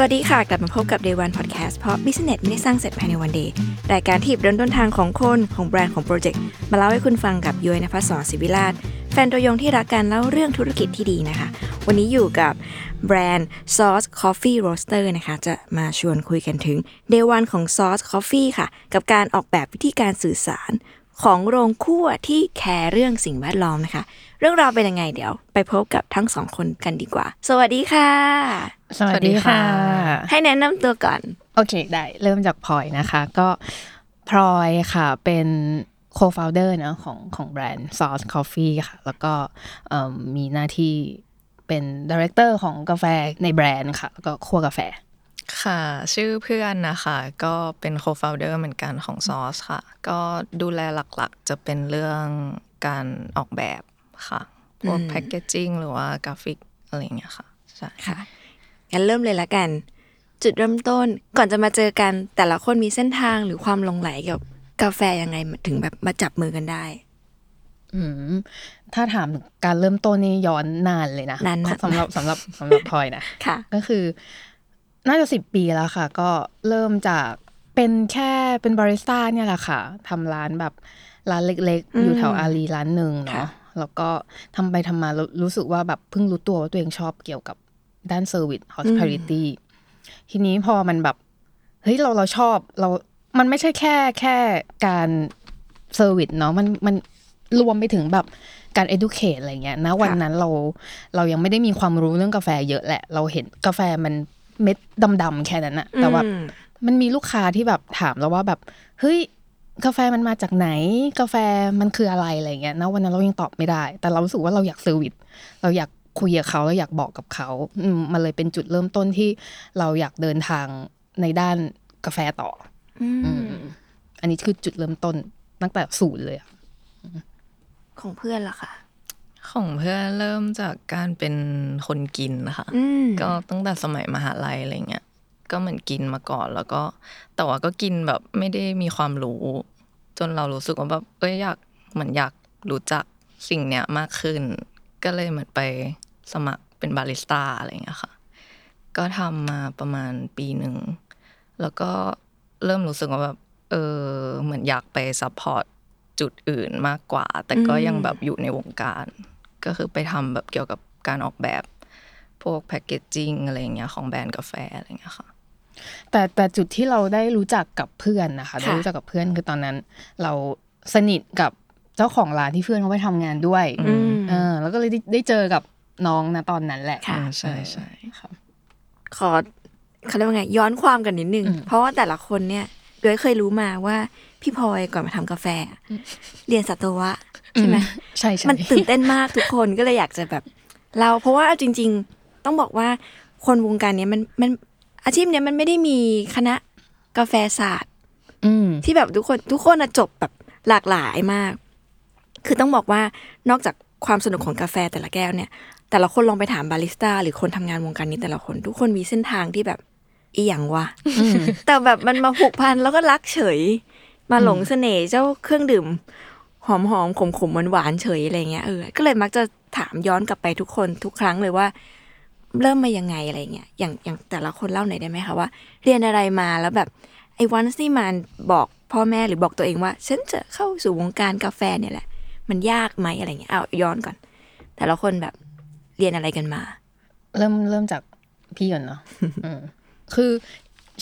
สวัสดีค่ะกลับมาพบกับ Day One Podcast เพราะ Business ไม่ได้สร้างเสร็จภายในวันเดย์รายการที่หยิบเดินต้นทางของคนของแบรนด์ของโปรเจกต์มาเล่าให้คุณฟังกับย้อยณภสร ศิวิราชแฟนตัวยงที่รักการเล่าเรื่องธุรกิจที่ดีนะคะวันนี้อยู่กับแบรนด์ Source Coffee Roaster นะคะจะมาชวนคุยกันถึง Day One ของ Sauce Coffee ค่ะกับการออกแบบวิธีการสื่อสารของโรงคั่วที่แคร์เรื่องสิ่งแวดล้อมนะคะเรื่องราวเป็นยังไงเดี๋ยวไปพบกับทั้งสองคนกันดีกว่าสวัสดีค่ะสวัสดีค่ะให้แนะนำตัวก่อนโอเคได้เริ่มจากพลอยนะคะก็พลอยค่ะเป็นโคฟาวเดอร์นะของแบรนด์ Sauce Coffee ค่ะแล้วก็มีหน้าที่เป็นไดเรคเตอร์ของกาแฟในแบรนด์ค่ะแล้วก็คั่วกาแฟค่ะชื่อเพื่อนนะคะก็เป็นโคฟาวเดอร์เหมือนกันของ Sauce ค่ะก็ดูแลหลักๆจะเป็นเรื่องการออกแบบค่ะพวกแพคเกจจิ้งหรือว่ากราฟิกอะไรอย่างเงี้ยค่ะใช่ค่ะงั้นเริ่มเลยละกันจุดเริ่มต้นก่อนจะมาเจอกันแต่ละคนมีเส้นทางหรือความหลงไหลกับกาแฟยังไงถึงแบบมาจับมือกันได้ถ้าถามการเริ่มต้นนี่ย้อนนานเลยนะสำหรับพลอยนะก็คือน่าจะ10ปีแล้วค่ะก็เริ่มจากเป็นแค่เป็นบาริสต้าเนี่ยแหละค่ะทำร้านแบบร้านเล็กๆอยู่แถวอารีร้านนึงเนาะแล้วก็ทำไปทำมารู้สึกว่าแบบเพิ่งรู้ตัวว่าตัวเองชอบเกี่ยวกับด้าน Service Hospitality ทีนี้พอมันแบบเฮ้ยเราชอบเรามันไม่ใช่แค่การ Service เนาะมันรวมไปถึงแบบการ educate อะไรเงี้ยนะวันนั้นเรายังไม่ได้มีความรู้เรื่องกาแฟเยอะแหละเราเห็นกาแฟมันเม็ดดำๆแค่นั้นนะแต่ว่ามันมีลูกค้าที่แบบถามเราว่าแบบเฮ้ยกาแฟมันมาจากไหนกาแฟมันคืออะไรอะไรเงี้ยนะวันนั้นเรายังตอบไม่ได้แต่เรารู้สึกว่าเราอยากเซอร์วิสเราอยากคุยกับเขาเราอยากบอกกับเขามันเลยเป็นจุดเริ่มต้นที่เราอยากเดินทางในด้านกาแฟต่ออันนี้คือจุดเริ่มต้นตั้งแต่ศูนย์เลยของเพื่อนล่ะค่ะของเพื่อนเริ่มจากการเป็นคนกินนะคะก็ตั้งแต่สมัยมหาลัยอะไรเงี้ยก็เหมือนกินมาก่อนแล้วก็แต่ว่าก็กินแบบไม่ได้มีความรู้จนเรารู้สึกว่าแบบอยากเหมือนอยากรู้จักสิ่งเนี้ยมากขึ้นก็เลยเหมือนไปสมัครเป็นบาริสต้าอะไรเงี้ยค่ะก็ทำมาประมาณปีหนึ่งแล้วก็เริ่มรู้สึกว่าแบบเหมือนอยากไปซัพพอร์ตจุดอื่นมากกว่าแต่ก็ยังแบบอยู่ในวงการก็คือไปทำแบบเกี่ยวกับการออกแบบพวกแพคเกจจิ้งอะไรอย่างเงี้ยของแบรนด์กาแฟอะไรอย่างเงี้ยค่ะแต่จุดที่เราได้รู้จักกับเพื่อนนะคะได้รู้จักกับเพื่อนคือตอนนั้นเราสนิทกับเจ้าของร้านที่เพื่อนเขาไปทำงานด้วยแล้วก็เลยได้เจอกับน้องนะตอนนั้นแหละค่ะใช่ๆค่ะขอเขาเรียกว่าไงย้อนความกันนิดนึงเพราะว่าแต่ละคนเนี่ยโดยเคยรู้มาว่าพี่พลอยก่อนมาทำกาแฟเรียนสัตวะใช่ไหมใช่มันตื่นเต้นมากทุกคนก็เลยอยากจะแบบเราเพราะว่าเอาจริงๆต้องบอกว่าคนวงการนี้มันอาชีพนี้มันไม่ได้มีคณะกาแฟศาสตร์ที่แบบทุกคนจบแบบหลากหลายมากคือต้องบอกว่านอกจากความสนุกของกาแฟแต่ละแก้วเนี่ยแต่ละคนลองไปถามบาริสต้าหรือคนทำงานวงการนี้แต่ละคนทุกคนมีเส้นทางที่แบบอีหยังวะแต่แบบมันมาผูกพันแล้วก็รักเฉยมาหลงเสน่ห์เจ้าเครื่องดื่มโฮ หอมๆขมๆหวานๆเฉยอะไรเงี้ยก็เลยมักจะถามย้อนกลับไปทุกคนทุกครั้งเลยว่าเริ่มมายังไงอะไรเงี้ยอย่างแต่ละคนเล่าหน่อยได้ไหมคะว่าเรียนอะไรมาแล้วแบบไอ้วันที่มันบอกพ่อแม่หรือบอกตัวเองว่าฉันจะเข้าสู่วงการกาแฟเนี่ยแหละมันยากไหมอะไรเงี้ยเอาย้อนก่อนแต่ละคนแบบเรียนอะไรกันมาเริ่มจากพี่ก่อนเนาะ คือ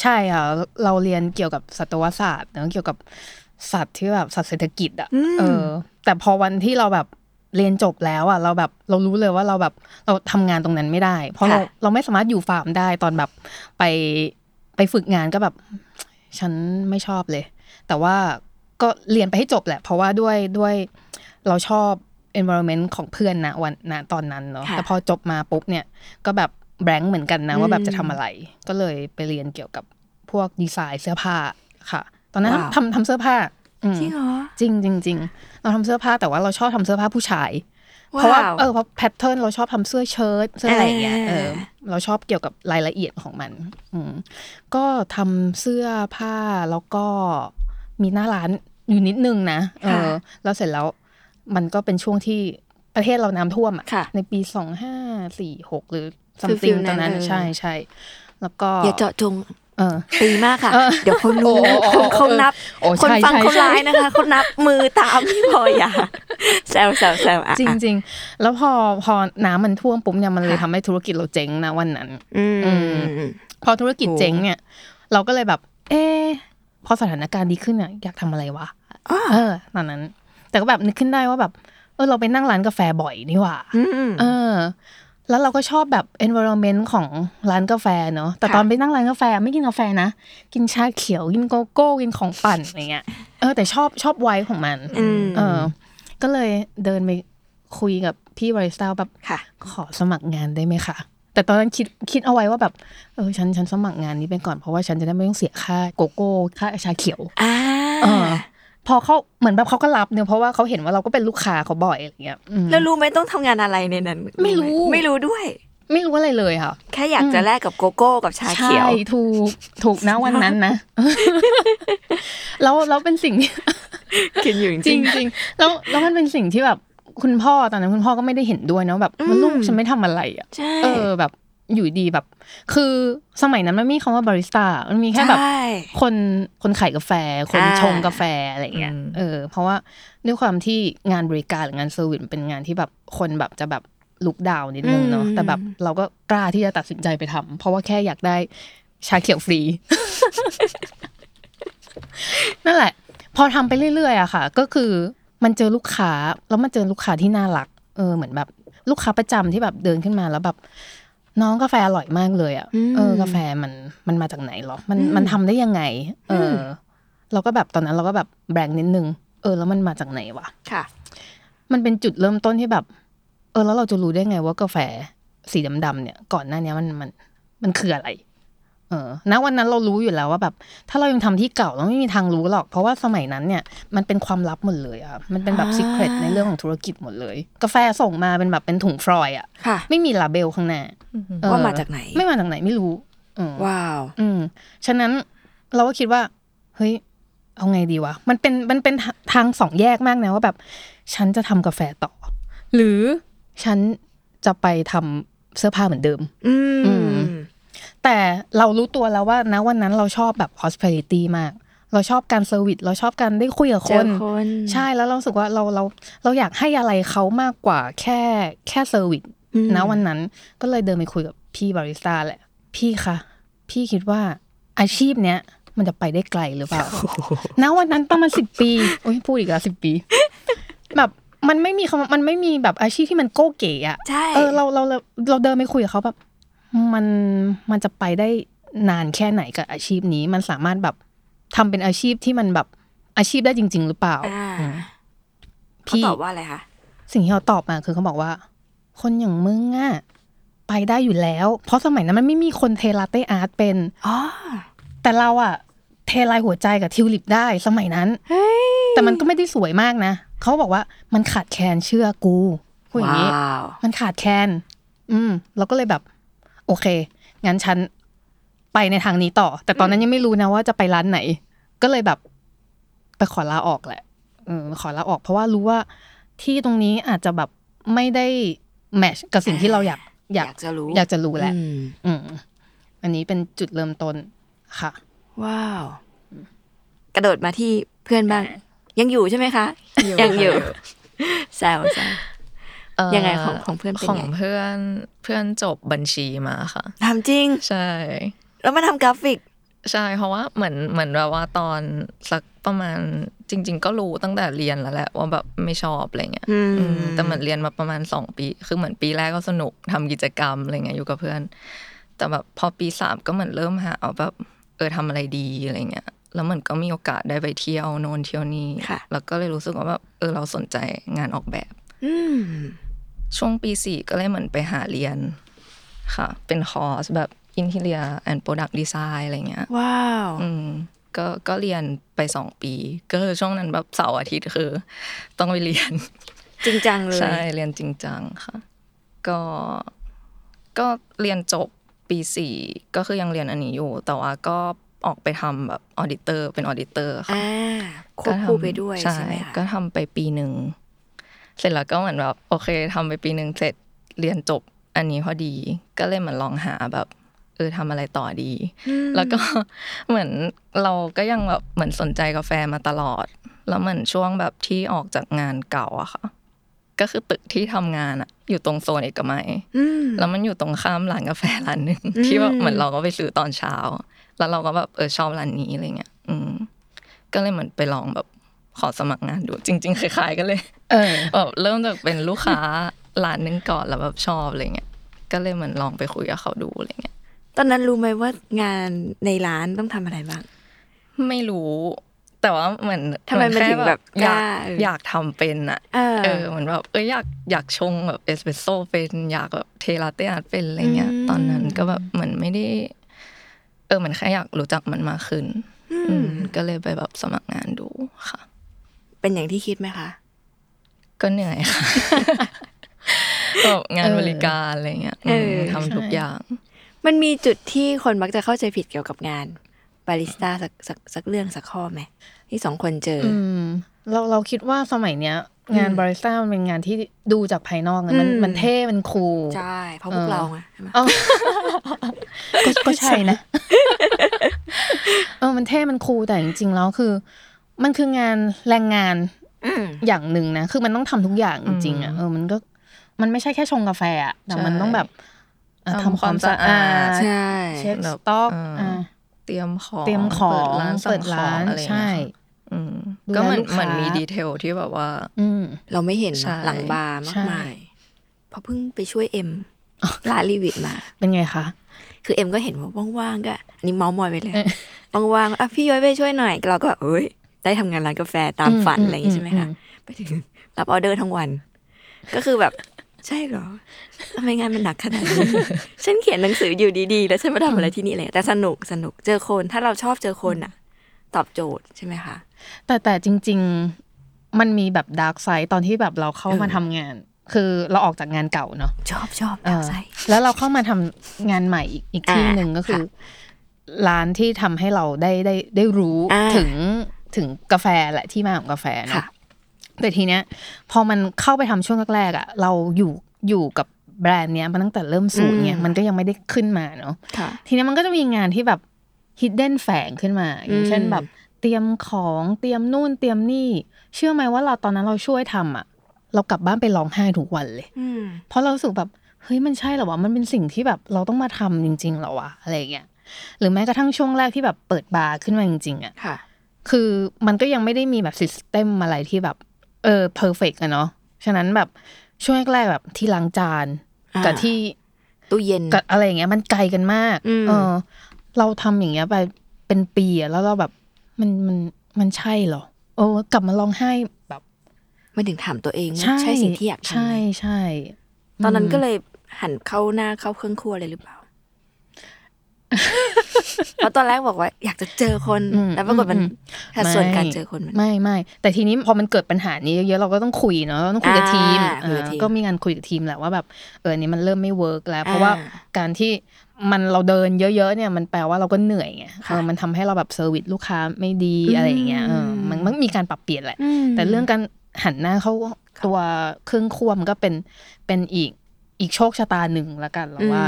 ใช่ค่ะเราเรียนเกี่ยวกับสัตวศาสตร์เนาะเกี่ยวกับสัตว์ที่แบบสัตว์เศรษฐกิจอ่ะแต่พอวันที่เราแบบเรียนจบแล้วอ่ะเราแบบเรารู้เลยว่าเราแบบเราทำงานตรงนั้นไม่ได้เพราะเราไม่สามารถอยู่ฟาร์มได้ตอนแบบไปฝึกงานก็แบบฉันไม่ชอบเลยแต่ว่าก็เรียนไปให้จบแหละเพราะว่าด้วยเราชอบ environment ของเพื่อนนะวันนะตอนนั้นเนาะแต่พอจบมาปุ๊บเนี่ยก็แบบแบงค์เหมือนกันนะว่าแบบจะทำอะไรก็เลยไปเรียนเกี่ยวกับพวกดีไซน์เสื้อผ้าค่ะตอนนั้นทำเสื้อผ้าจริงเหรอจริงเราทำเสื้อผ้าแต่ว่าเราชอบทำเสื้อผ้าผู้ชายเพราะว่าเพราะแพทเทิร์นเราชอบทำเสื้อเชิ้ตเสื้ออะไรอย่างเงี้ยเราชอบเกี่ยวกับรายละเอียดของมันก็ทำเสื้อผ้าแล้วก็มีหน้าร้านอยู่นิดนึงนะแล้วเสร็จแล้วมันก็เป็นช่วงที่ประเทศเราน้ำท่วมอ่ะในปี2546หรือซัมติงตอนนั้นใช่ๆแล้วก็อย่าเจาะจงตีมากค่ะเดี๋ยวคนรู้เขานับคนฟังเขาไลน์นะคะเขานับมือตามพี่พลอยอ่ะแซวๆๆจริงๆแล้วพอน้ำมันท่วมปุ๊บเนี่ยมันเลยทำให้ธุรกิจเราเจ๊งนะวันนั้นพอธุรกิจเจ๊งเนี่ยเราก็เลยแบบพอสถานการณ์ดีขึ้นเนี่ยอยากทำอะไรวะตอนนั้นแต่ก็แบบนึกขึ้นได้ว่าแบบเราไปนั่งร้านกาแฟบ่อยนี่หว่าแล้วเราก็ชอบแบบ environment ของร้านกาแฟเนาะแต่ตอนไปนั่งร้านกาแฟไม่กินกาแฟนะกินชาเขียวกินโกโก้กินของปั่นอะไรเงี้ยแต่ชอบไวน์ของมันก็เลยเดินไปคุยกับพี่บาริสต้าแบบขอสมัครงานได้ไหมคะแต่ตอนนั้นคิดเอาไว้ว่าแบบฉันสมัครงานนี้ไปก่อนเพราะว่าฉันจะได้ไม่ต้องเสียค่าโกโก้ค่าชาเขียวพอเขาเหมือนแบบเขาก็รับเนี่ยเพราะว่าเขาเห็นว่าเราก็เป็นลูกค้าเขาบ่อยอะไรเงี้ยแล้วรู้ไหมต้องทำงานอะไรในนั้นไม่รู้ด้วยไม่รู้อะไรเลยค่ะแค่อยากจะแลกกับโกโก้กับชาเขียวใช่ถูกนะวันนั้นนะแล้วเป็นสิ่งกินอยู่จริงจริงแล้วมันเป็นสิ่งที่แบบคุณพ่อตอนนั้นคุณพ่อก็ไม่ได้เห็นด้วยเนาะแบบว่าลูกฉันไม่ทำอะไรอ่ะแบบอยู่ดีแบบคือสมัยนั้นมันไม่มีคำว่าบาริสต้ามันมีแค่แบบคนขายกาแฟคนชงกาแฟอะไรเงี้ยเพราะว่าด้วยความที่งานบริการหรืองานเซอร์วิสเป็นงานที่แบบคนแบบจะแบบลุกดาวนิดนึงเนาะแต่แบบเราก็กล้าที่จะตัดสินใจไปทำเพราะว่าแค่อยากได้ชาเขียวฟรี นั่นแหละพอทำไปเรื่อยๆอะค่ะก็คือมันเจอลูกค้าแล้วมันเจอลูกค้าที่น่ารักเหมือนแบบลูกค้าประจำที่แบบเดินขึ้นมาแล้วแบบน้องกาแฟอร่อยมากเลยอ่ะกาแฟมันมาจากไหนหรอมันทำได้ยังไงเราก็แบบตอนนั้นเราก็แบบแบงค์นิดนึงแล้วมันมาจากไหนวะค่ะมันเป็นจุดเริ่มต้นที่แบบแล้วเราจะรู้ได้ไงว่ากาแฟสีดำๆเนี่ยก่อนหน้านี้มันคืออะไรณวันนั้นเรารู้อยู่แล้วว่าแบบถ้าเรายังทำที่เก่าเราไม่มีทางรู้หรอกเพราะว่าสมัยนั้นเนี่ยมันเป็นความลับหมดเลยอ่ะมันเป็นแบบซีเครทในเรื่องของธุรกิจหมดเลยกาแฟส่งมาเป็นแบบเป็นถุงฟลอยอ่ะไม่มีลาเบลข้างหน้าว่ามาจากไหนไม่รู้ว้าวฉะนั้นเราก็คิดว่าเฮ้ยเอาไงดีวะมันเป็นทางสองแยกมากนะว่าแบบฉันจะทำกาแฟต่อหรือฉันจะไปทำเสื้อผ้าเหมือนเดิมแต่เรารู้ตัวแล้วว่านะวันนั้นเราชอบแบบ hospitality มากเราชอบการเซอร์วิสเราชอบการได้คุยกับคนใช่แล้วเรารู้สึกว่าเราอยากให้อะไรเขามากกว่าแค่เซอร์วิสนะวันนั้นก็เลยเดินไปคุยกับพี่บาริสต้าแหละพี่คะพี่คิดว่าอาชีพเนี้ยมันจะไปได้ไกลหรือเปล่านะวันนั้นประมาณ10 ปีโอ้ยพูดอีกแล้ว10 ปีแบบมันไม่มีแบบอาชีพที่มันโก้เก๋อ่ะเราเดินไปคุยกับเขาแบบมันจะไปได้นานแค่ไหนกับอาชีพนี้มันสามารถแบบทำเป็นอาชีพที่มันแบบอาชีพได้จริงๆหรือเปล่าพี่ตอบว่าอะไรคะสิ่งที่เขาตอบมาคือเขาบอกว่าคนอย่างมึงอ่ะไปได้อยู่แล้วเพราะสมัยนั้นมันไม่มีคนเทลาเต้อาร์ตเป็นแต่เราอ่ะเทลายหัวใจกับทิวลิปได้สมัยนั้น hey. แต่มันก็ไม่ได้สวยมากนะเขาบอกว่ามันขาดแคลนเชื่อกูพูดอย่างนี้มันขาดแคลนเราก็เลยแบบโอเคงั้นฉันไปในทางนี้ต่อแต่ตอนนั้นยังไม่รู้นะว่าจะไปร้านไหนก็เลยแบบไปขอลาออกแหละ ขอลาออกเพราะว่ารู้ว่าที่ตรงนี้อาจจะแบบไม่ได้แมทช์กับสิ่งที่เราอยากจะรู้แหละอันนี้เป็นจุดเริ่มต้นค่ะว้าวกระโดดมาที่เพื่อนบ้างยังอยู่ใช่ไหมคะยังอยู่แซวยังไงของเพื่อนเป็นไงของเพื่อนจบบัญชีมาค่ะทำจริงใช่แล้วมาทำกราฟิกใช่เพราะว่าเหมือนแบบว่าตอนสักประมาณจริงๆก็รู้ตั้งแต่เรียนแล้วแหละว่าแบบไม่ชอบอะไรเงี้ยแต่เหมือนเรียนมาประมาณ2ปีคือเหมือนปีแรกก็สนุกทำกิจกรรมอะไรเงี้ยอยู่กับเพื่อนแต่แบบพอปี3ก็เหมือนเริ่มหาแบบทำอะไรดีอะไรเงี้ยแล้วเหมือนก็มีโอกาสได้ไปเที่ยวโน่นเที่ยวนี่แล้วก็เลยรู้สึกว่าแบบเราสนใจงานออกแบบช่วงปี4ก็เลยเหมือนไปหาเรียนค่ะเป็นคอร์สแบบInterior and Product Design อะไรเงี้ยว้าวก็เรียนไป2ปีก็คือช่วงนั้นแบบเสาร์อาทิตย์คือต้องไปเรียนจริงจังเลยใช่เรียนจริงจังค่ะก็เรียนจบปี4ก็คือยังเรียนอันนี้อยู่แต่ว่าก็ออกไปทำแบบออดิเตอร์เป็นออดิเตอร์ค่ะควบคู่ไปด้วยใช่ไหมคะก็ทำไปปีหนึ่งเสร็จแล้วก็เหมือนแบบโอเคทำไปปีหนึ่งเสร็จเรียนจบอันนี้พอดีก็เลยเหมือนลองหาแบบทำอะไรต่อดีแล้วก็เหมือนเราก็ยังแบบเหมือนสนใจกาแฟมาตลอดแล้วเหมือนช่วงแบบที่ออกจากงานเก่าอะค่ะก็คือตึกที่ทำงานอะอยู่ตรงโซนเอกมัยแล้วมันอยู่ตรงข้ามร้านกาแฟร้านนึงที่แบบเหมือนเราก็ไปซื้อตอนเช้าแล้วเราก็แบบชอบร้านนี้อะไรเงี้ยก็เลยเหมือนไปลองแบบขอสมัครงานดูจริงๆคล้ายๆกันเลยแบบเริ่มจากเป็นลูกค้าร้านนึงก่อนแล้วแบบชอบอะไรเงี้ยก็เลยเหมือนลองไปคุยกับเขาดูอะไรเงี้ยตอนนั้นรู้ไหมว่างานในร้านต้องทำอะไรบ้างไม่รู้แต่ว่าเหมือนทำไมมันถึงแบบอยากทำเป็นอ่ะเหมือนแบบอยากชงแบบเอสเปรสโซ่เป็นอยากแบบเทลาเต้อาร์ตเป็นอะไรเงี้ยตอนนั้นก็แบบเหมือนไม่ได้เหมือนแค่อยากรู้จักมันมากขึ้นก็เลยไปแบบสมัครงานดูค่ะเป็นอย่างที่คิดไหมคะก็เหนื่อยค่ะแบบงานบริการอะไรเงี้ยทำทุกอย่างมันมีจุดที่คนมักจะเข้าใจผิดเกี่ยวกับงานบาริสต้าสักเรื่องสักข้อไหมที่2คนเจอเราคิดว่าสมัยเนี้ยงานบาริสต้ามันเป็นงานที่ดูจากภายนอกนะมันเท่มันคูลใช่เพราะพวกเราไงก็ใช่นะมันเท่มันคูลแต่จริงๆแล้วคือมันคืองานแรงงานอย่างนึงนะคือมันต้องทำทุกอย่างจริงๆอ่ะมันไม่ใช่แค่ชงกาแฟอ่ะแต่มันต้องแบบทำความสะอาดใช่เช็คสต๊อกเตรียมของเปิดร้านใช่ก็มันมีดีเทลที่แบบว่าเราไม่เห็นหลังบาร์มากมายเพราะเพิ่งไปช่วยเอ็มลาลีวิทมาเป็นไงคะคือเอ็มก็เห็นว่าว่างๆก็อันนี้เมาท์มอยไปเลยว่างๆพี่ย้อยไปช่วยหน่อยเราก็เอ้ยได้ทำงานร้านกาแฟตามฝันอะไรอย่างนี้ใช่ไหมคะไปถึงรับออเดอร์ทั้งวันก็คือแบบใช่เหรอทำไมงานมันหนักขนาดนี้ฉันเขียนหนังสืออยู่ดีๆแล้วฉันมาทำอะไรที่นี่เลยแต่สนุกเจอคนถ้าเราชอบเจอคนอ่ะตอบโจทย์ใช่ไหมคะแต่จริงๆมันมีแบบดาร์กไซด์ตอนที่แบบเราเข้ามาทำงานคือเราออกจากงานเก่าเนาะชอบดาร์กไซด์แล้วเราเข้ามาทำงานใหม่อีกที่นึงก็คือร้านที่ทำให้เราได้รู้ถึงกาแฟแหละที่มาของกาแฟเนาะแต่ทีเนี้ยพอมันเข้าไปทำช่วงแรกๆอ่ะเราอยู่กับแบรนด์เนี้ยมาตั้งแต่เริ่มศูนย์เนี่ยมันก็ยังไม่ได้ขึ้นมาเนาะทีเนี้ยมันก็จะมีงานที่แบบ hidden แฝงขึ้นมาอย่างเช่นแบบเตรียมของเตรียมนู่นเตรียมนี่เชื่อไหมว่าเราตอนนั้นเราช่วยทำอ่ะเรากลับบ้านไปร้องไห้ทุกวันเลยเพราะเรารู้สึกแบบเฮ้ยมันใช่เหรอวะมันเป็นสิ่งที่แบบเราต้องมาทำจริงๆเหรอวะอะไรเงี้ยหรือแม้กระทั่งช่วงแรกที่แบบเปิดบาร์ขึ้นมาจริงๆอ่ะคือมันก็ยังไม่ได้มีแบบ system อะไรที่แบบperfect อ่ะเนาะฉะนั้นแบบช่วงแรกๆแบบที่ล้างจานกับที่ตู้เย็นกับอะไรอย่างเงี้ยมันไกลกันมากเราทำอย่างเงี้ยไปเป็นปีอ่ะแล้วเราแบบมันใช่เหรอโอ้กลับมาร้องไห้แบบไม่ถึงถามตัวเองใช่สิ่งที่อยากทำใช่ๆตอนนั้นก็เลยหันเข้าหน้าเข้าเครื่องครัวเลยหรือเปล่าเพราะตอนแรกบอกว่าอยากจะเจอคนแล้วปรากฏมันถ้าส่วนการเจอคนไม่แต่ทีนี้พอมันเกิดปัญหานี้เยอะเราก็ต้องคุยเนาะต้องคุยกับทีมก็มีงานคุยกับทีมแหละว่าแบบนี่มันเริ่มไม่เวิร์กแล้วเพราะว่าการที่ มันเราเดินเยอะๆเนี่ยมันแปลว่าเราก็เหนื่อยไงมันทำให้เราแบบเซอร์วิสลูกค้าไม่ดีอะไรอย่างเงี้ยมันมีการปรับเปลี่ยนแหละแต่เรื่องการหันหน้าเข้าตัวเครื่องคั่วมันก็เป็นอีกโชคชะตาหนึ่งละกันเราว่า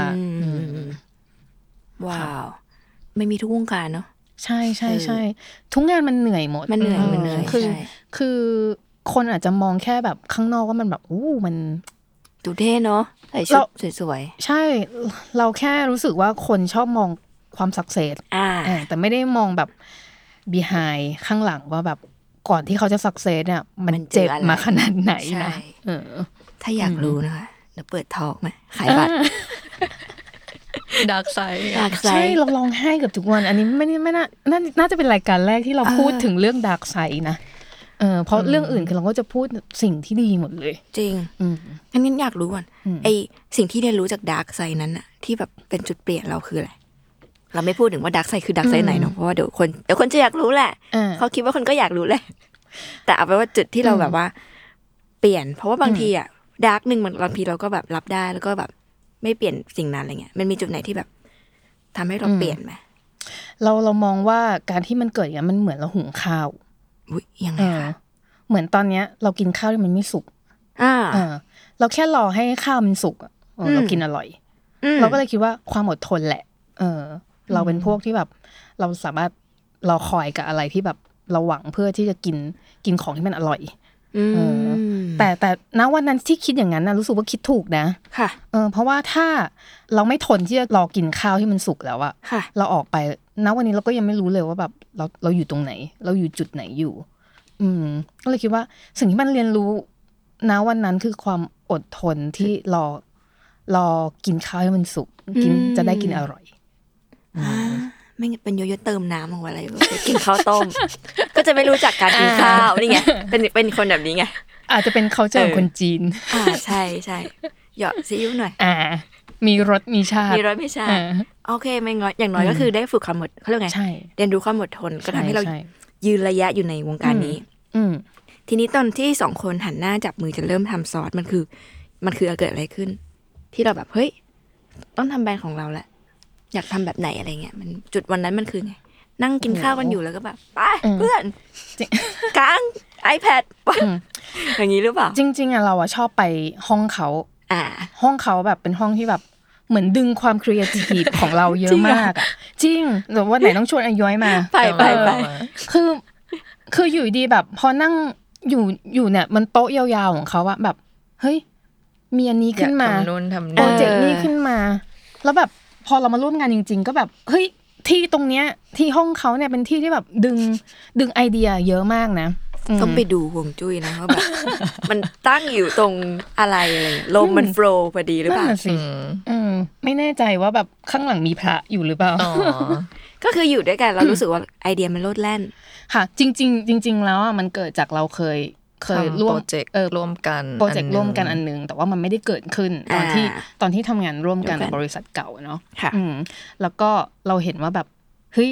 ว้าวไม่มีทุกวงการเนาะใช่ใช่ใช่ทุกงานมันเหนื่อยหมดมันเหนื่อยคือคนอาจจะมองแค่แบบข้างนอกว่ามันแบบอู้มันดูเท่เนาะใส่ชุดสวยๆใช่เราแค่รู้สึกว่าคนชอบมองความสักเซสแต่ไม่ได้มองแบบ behind ข้างหลังว่าแบบก่อนที่เขาจะสักเซสเนี่ยมันเจ็บมาขนาดไหนนะถ้าอยากรู้นะคะเดี๋ยวเปิดทอล์กไหมขายบัตรดาร์กไซด์ใช่เราลองให้กับทุกวันอันนี้ไม่น่าจะเป็นรายการแรกที่เราพูดถึงเรื่องดาร์กไซด์นะเพราะเรื่องอื่นคือเราก็จะพูดสิ่งที่ดีหมดเลยจริงอันนี้อยากรู้ก่อนไอสิ่งที่ได้รู้จากดาร์กไซด์นั้นอะที่แบบเป็นจุดเปลี่ยนเราคืออะไรเราไม่พูดถึงว่าดาร์กไซด์คือดาร์กไซด์ไหนเนาะเพราะว่าเดี๋ยวคนจะอยากรู้แหละเขาคิดว่าคนก็อยากรู้แหละแต่เอาไปว่าจุดที่เราแบบว่าเปลี่ยนเพราะว่าบางทีอะดาร์กนึงมันบางทีเราก็แบบรับได้แล้วก็แบบไม่เปลี่ยนสิ่งนั้นอะไรเงี้ยมันมีจุดไหนที่แบบทำให้เราเปลี่ยนไหมเรามองว่าการที่มันเกิดอย่างมันเหมือนเราหุงข้าวยังไงคะเหมือนตอนเนี้ยเรากินข้าวที่มันไม่สุกเราแค่รอให้ข้าวมันสุกเรากินอร่อยเราก็เลยคิดว่าความอดทนแหละเราเป็นพวกที่แบบเราสามารถรอคอยกับอะไรที่แบบเราหวังเพื่อที่จะกินของที่มันอร่อยแต่ณวันนั้นที่คิดอย่างนั้นนะรู้สึกว่าคิดถูกนะค่ะเพราะว่าถ้าเราไม่ทนที่จะรอกินข้าวที่มันสุกแล้วอะเราออกไปณวันนี้เราก็ยังไม่รู้เลยว่าแบบเราอยู่ตรงไหนเราอยู่จุดไหนอยู่ก็เลยคิดว่าสิ่งที่มันเรียนรู้ณวันนั้นคือความอดทนที่รอกินข้าวให้มันสุกกินจะได้กินอร่อยไม่เป็นโยโย่เติมน้ำลงไปอะไรกินข้าวต้มก็จะไม่รู้จักการกินข้าวนี่ไงเป็นคนแบบนี้ไงอาจจะเป็นเขาเจอคนจีนใช่ใช่หยอดซีอิ๊วหน่อยมีรสมีชาติโอเคไม่ง้อยอย่างน้อยก็คือได้ฝึกความอดเขาเรียกไงเรียนรู้ความอดทนก็ทำให้เรายืนระยะอยู่ในวงการนี้ทีนี้ตอนที่สองคนหันหน้าจับมือจะเริ่มทำซอสมันคือเกิดอะไรขึ้นที่เราแบบเฮ้ยต้องทำแบรนด์ของเราแหละอยากทำแบบไหนอะไรเงี้ยมันจุดวันนั้นมันคือไงนั่งกินข้าวกันอยู่แล้วก็แบบไปเพื่อนกลาง iPad อย่างนี้หรือเปล่าจริงๆอ่ะเราอ่ะชอบไปห้องเขาห้องเขาแบบเป็นห้องที่แบบเหมือนดึงความครีเอทีฟของเราเยอะมากอ่ะจริงแต่ว่าไหนต้องชวนอาย้อยมาไปคืออยู่ดีแบบพอนั่งอยู่เนี่ยมันโต๊ะยาวๆของเขาอ่ะแบบเฮ้ยมีอันนี้ขึ้นมาโปรเจกต์นี้ขึ้นมาแล้วแบบพอเรามาร่วมงานจริงๆก็แบบเฮ้ยที่ตรงเนี้ยที่ห้องเขาเนี่ยเป็นที่ที่แบบดึงไอเดียเยอะมากนะต้องไปดูห่วงจุ้ยนะว่าแบบมันตั้งอยู่ตรงอะไรอะไรลมมันโฟลว์พอดีหรือเปล่าไม่แน่ใจว่าแบบข้างหลังมีพระอยู่หรือเปล่าก็คืออยู่ด้วยกันเรารู้สึกว่าไอเดียมันโลดแล่นค่ะจริงๆแล้วมันเกิดจากเราเคยร่วมโปรเจกต์ร่วมกันอันนึงแต่ว่ามันไม่ได้เกิดขึ้นตอนที่ทำงานร่วมกันกับบริษัทเก่าเนาะแล้วก็เราเห็นว่าแบบเฮ้ย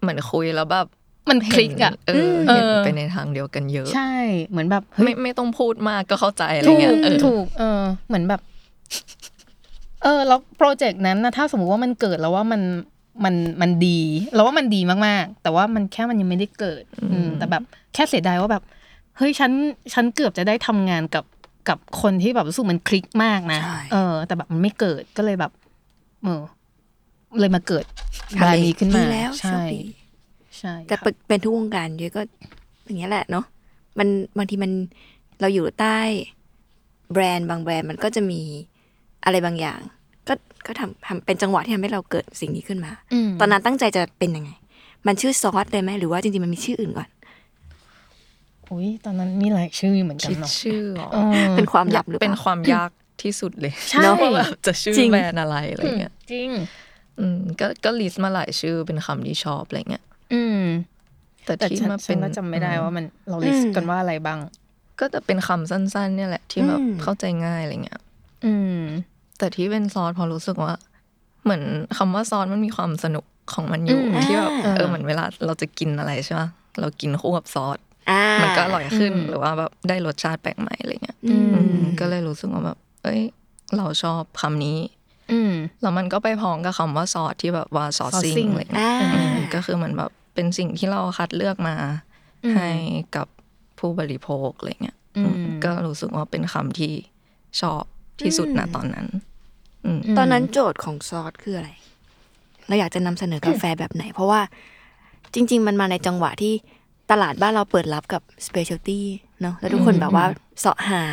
เหมือนคุยแล้วแบบมันคลิกอ่ะเห็นไปในทางเดียวกันเยอะใช่เหมือนแบบไม่ต้องพูดมากก็เข้าใจอะไรเงี้ยถูกเหมือนแบบแล้วโปรเจกต์นั้นนะถ้าสมมติว่ามันเกิดแล้วว่ามันดีเราว่ามันดีมากๆแต่ว่ามันแค่มันยังไม่ได้เกิดแต่แบบแค่เสียดายว่าแบบเฮ้ยฉันเกือบจะได้ทำงานกับคนที่แบบรู้สึกมันคลิกมากนะแต่แบบมันไม่เกิดก็เลยแบบเลยมาเกิดบาร์นี้ขึ้นมาใช่แต่เป็นทุกวงการเยอะก็อย่างเงี้ยแหละเนาะมันบางทีมันเราอยู่ใต้แบรนด์บางแบรนด์มันก็จะมีอะไรบางอย่างก็ทำเป็นจังหวะที่ทำให้เราเกิดสิ่งนี้ขึ้นมาตอนนั้นตั้งใจจะเป็นยังไงมันชื่อซอสเลยไหมหรือว่าจริงๆมันมีชื่ออื่นก่อนอุ้ยตอนนั้นมีหลายชื่อเหมือนกันเนาะชื่อเป็นความลับหรือเป็นความยากที่สุดเลยเนาะว่าจะชื่อแบรนด์อะไรอะไรเงี้ยจริงก็ลิสต์มาหลายชื่อเป็นคำที่ชอบอะไรเงี้ยแต่ที่มาเป็นก็จำไม่ได้ว่ามันเราลิสต์กันว่าอะไรบ้างก็จะเป็นคำสั้นๆเนี่ยแหละที่แบบเข้าใจง่ายอะไรเงี้ยแต่ที่เป็นซอสพอรู้สึกว่าเหมือนคำว่าซอสมันมีความสนุกของมันอยู่ที่แบบเหมือนเวลาเราจะกินอะไรใช่ป่ะเรากินคู่กับซอสมันก็อร่อยขึ้นหรือว่าแบบได้รสชาติแปลกใหม่อะไรเงี้ยก็เลยรู้สึกว่าแบบเอ้ยเราชอบคำนี้ แล้วมันก็ไปพ้องกับคำว่าซอสที่แบบว่าซอสซิ่งเลยก็คือมันแบบเป็นสิ่งที่เราคัดเลือกมาให้กับผู้บริโภคอะไรเงี้ยก็รู้สึกว่าเป็นคำที่ชอบที่สุดนะตอนนั้นตอนนั้นโจทย์ของซอสคืออะไรเราอยากจะนำเสนอกาแฟแบบไหนเพราะว่าจริงๆมันมาในจังหวะที่ตลาดบ้านเราเปิดรับกับสเปเชียลตี้เนาะแล้วทุกคนแบบว่าเสาะหา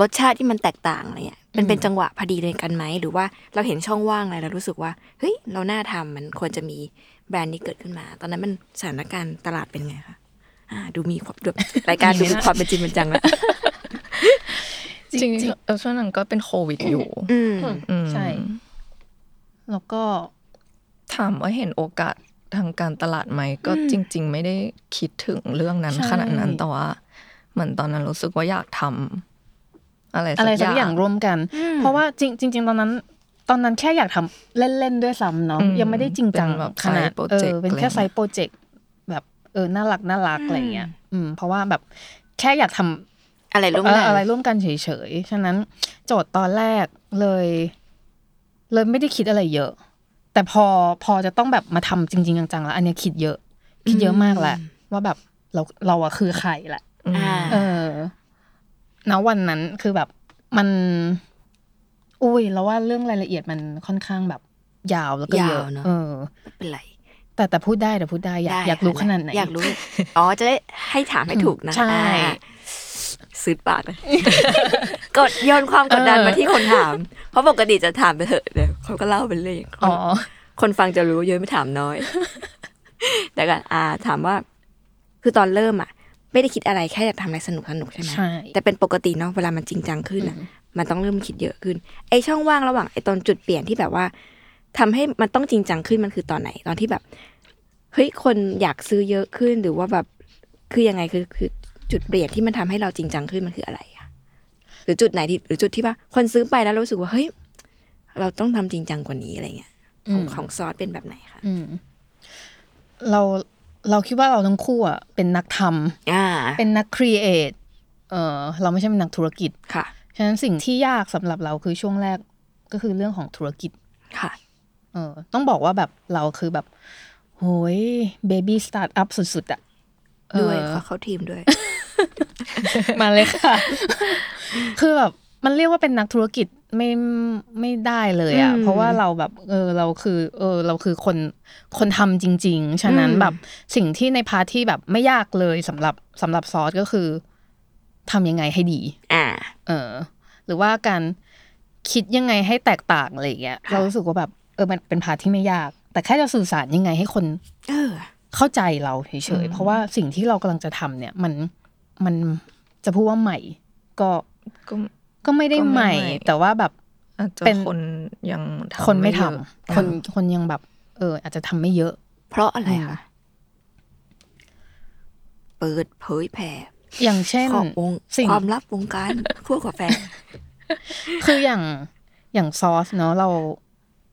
รสชาติที่มันแตกต่างอะไรเงี้ยเป็นจังหวะพอดีเลยกันไหมหรือว่าเราเห็นช่องว่างอะไรเรารู้สึกว่าเฮ้ยเราน่าทำมันควรจะมีแบรนด์นี้เกิดขึ้นมาตอนนั้นมันสถานการณ์ตลาดเป็นไงคะดูมีความรายการดูมีความเป็นจริงเป็นจังแล้วจริงๆช่วงนั้นก็เป็นโควิดอยู่ใช่แล้วก็ถามว่าเห็นโอกาสทางการตลาดไหมก็จริงๆไม่ได้คิดถึงเรื่องนั้นขนาดนั้นแต่ว่าเหมือนตอนนั้นรู้สึกว่าอยากทำอะไรสักอย่างร่วมกันเพราะว่าจริงๆตอนนั้นแค่อยากทำเล่นๆด้วยซ้ำเนาะยังไม่ได้จริงจังแบบขนาดเป็นแค่ไซต์โปรเจกต์แบบน่ารักอะไรเงี้ยเพราะว่าแบบแค่อยากทำอะไรร่วมกันเฉยๆฉะนั้นโจทย์ตอนแรกเลยไม่ได้คิดอะไรเยอะแต่พอจะต้องแบบมาทำจริงๆจังๆแล้วอันนี้คิดเยอะมากแหละว่าแบบเราอะคือใครแหละณวันนั้นคือแบบมันอุ้ยแล้วว่าเรื่องรายละเอียดมันค่อนข้างแบบยาวแล้วก็เยอะไม่เป็นไรแต่พูดได้อยากรู้ขนาดไหนอยากรู้อ๋อจะได้ให้ถามให้ถูกนะใช่ซื้อปากกดย้อนความกดดันมาที่คนถามเพราะปกติจะถามไปเถอะเดี๋ยวเขาก็เล่าไปเรื่อยอ๋อคนฟังจะรู้เยอะไม่ถามน้อยแต่กันถามว่าคือตอนเริ่มอ่ะไม่ได้คิดอะไรแค่อยากทำอะไรสนุกใช่ไหมแต่เป็นปกติเนาะเวลามันจริงจังขึ้นอ่ะมันต้องเริ่มคิดเยอะขึ้นไอช่องว่างระหว่างไอตอนจุดเปลี่ยนที่แบบว่าทำให้มันต้องจริงจังขึ้นมันคือตอนไหนตอนที่แบบเฮ้ยคนอยากซื้อเยอะขึ้นหรือว่าแบบคือยังไงคือจุดเปลี่ยนที่มันทำให้เราจริงจังขึ้นมันคืออะไรอะหรือจุดไหนที่หรือจุดที่ว่าคนซื้อไปแล้วรู้สึกว่าเฮ้ยเราต้องทำจริงจังกว่านี้อะไรเงี้ยของซอสเป็นแบบไหนคะเราคิดว่าเราทั้งคู่อะเป็นนักทำเป็นนักครีเอทเราไม่ใช่เป็นนักธุรกิจค่ะฉะนั้นสิ่งที่ยากสำหรับเราคือช่วงแรกก็คือเรื่องของธุรกิจค่ะต้องบอกว่าแบบเราคือแบบโหยเบบี้สตาร์ทอัพสุดๆอะด้วยเขาทีมด้วยมาเลยค่ะคือแบบมันเรียกว่าเป็นนักธุรกิจไม่ได้เลยอ่ะเพราะว่าเราแบบเราคือคนทำจริงๆฉะนั้นแบบสิ่งที่ในพาร์ทที่แบบไม่ยากเลยสำหรับซอสก็คือทำยังไงให้ดีหรือว่าการคิดยังไงให้แตกต่างอะไรอย่างเงี้ยเรารู้สึกว่าแบบมันเป็นพาร์ทที่ไม่ยากแต่แค่จะสื่อสารยังไงให้คนเข้าใจเราเฉยๆเพราะว่าสิ่งที่เรากำลังจะทำเนี่ยมันจะพูดว่าใหม่ก็ไม่ได้ใหม่แต่ว่าแบบเป็นคนยังคนไม่ทำคนยังแบบอาจจะทำไม่เยอะเพราะอะไรคะเปิดเผยแผ่อย่างเช่นความลับวงการคั่วกาแฟคืออย่างซอสเนาะเรา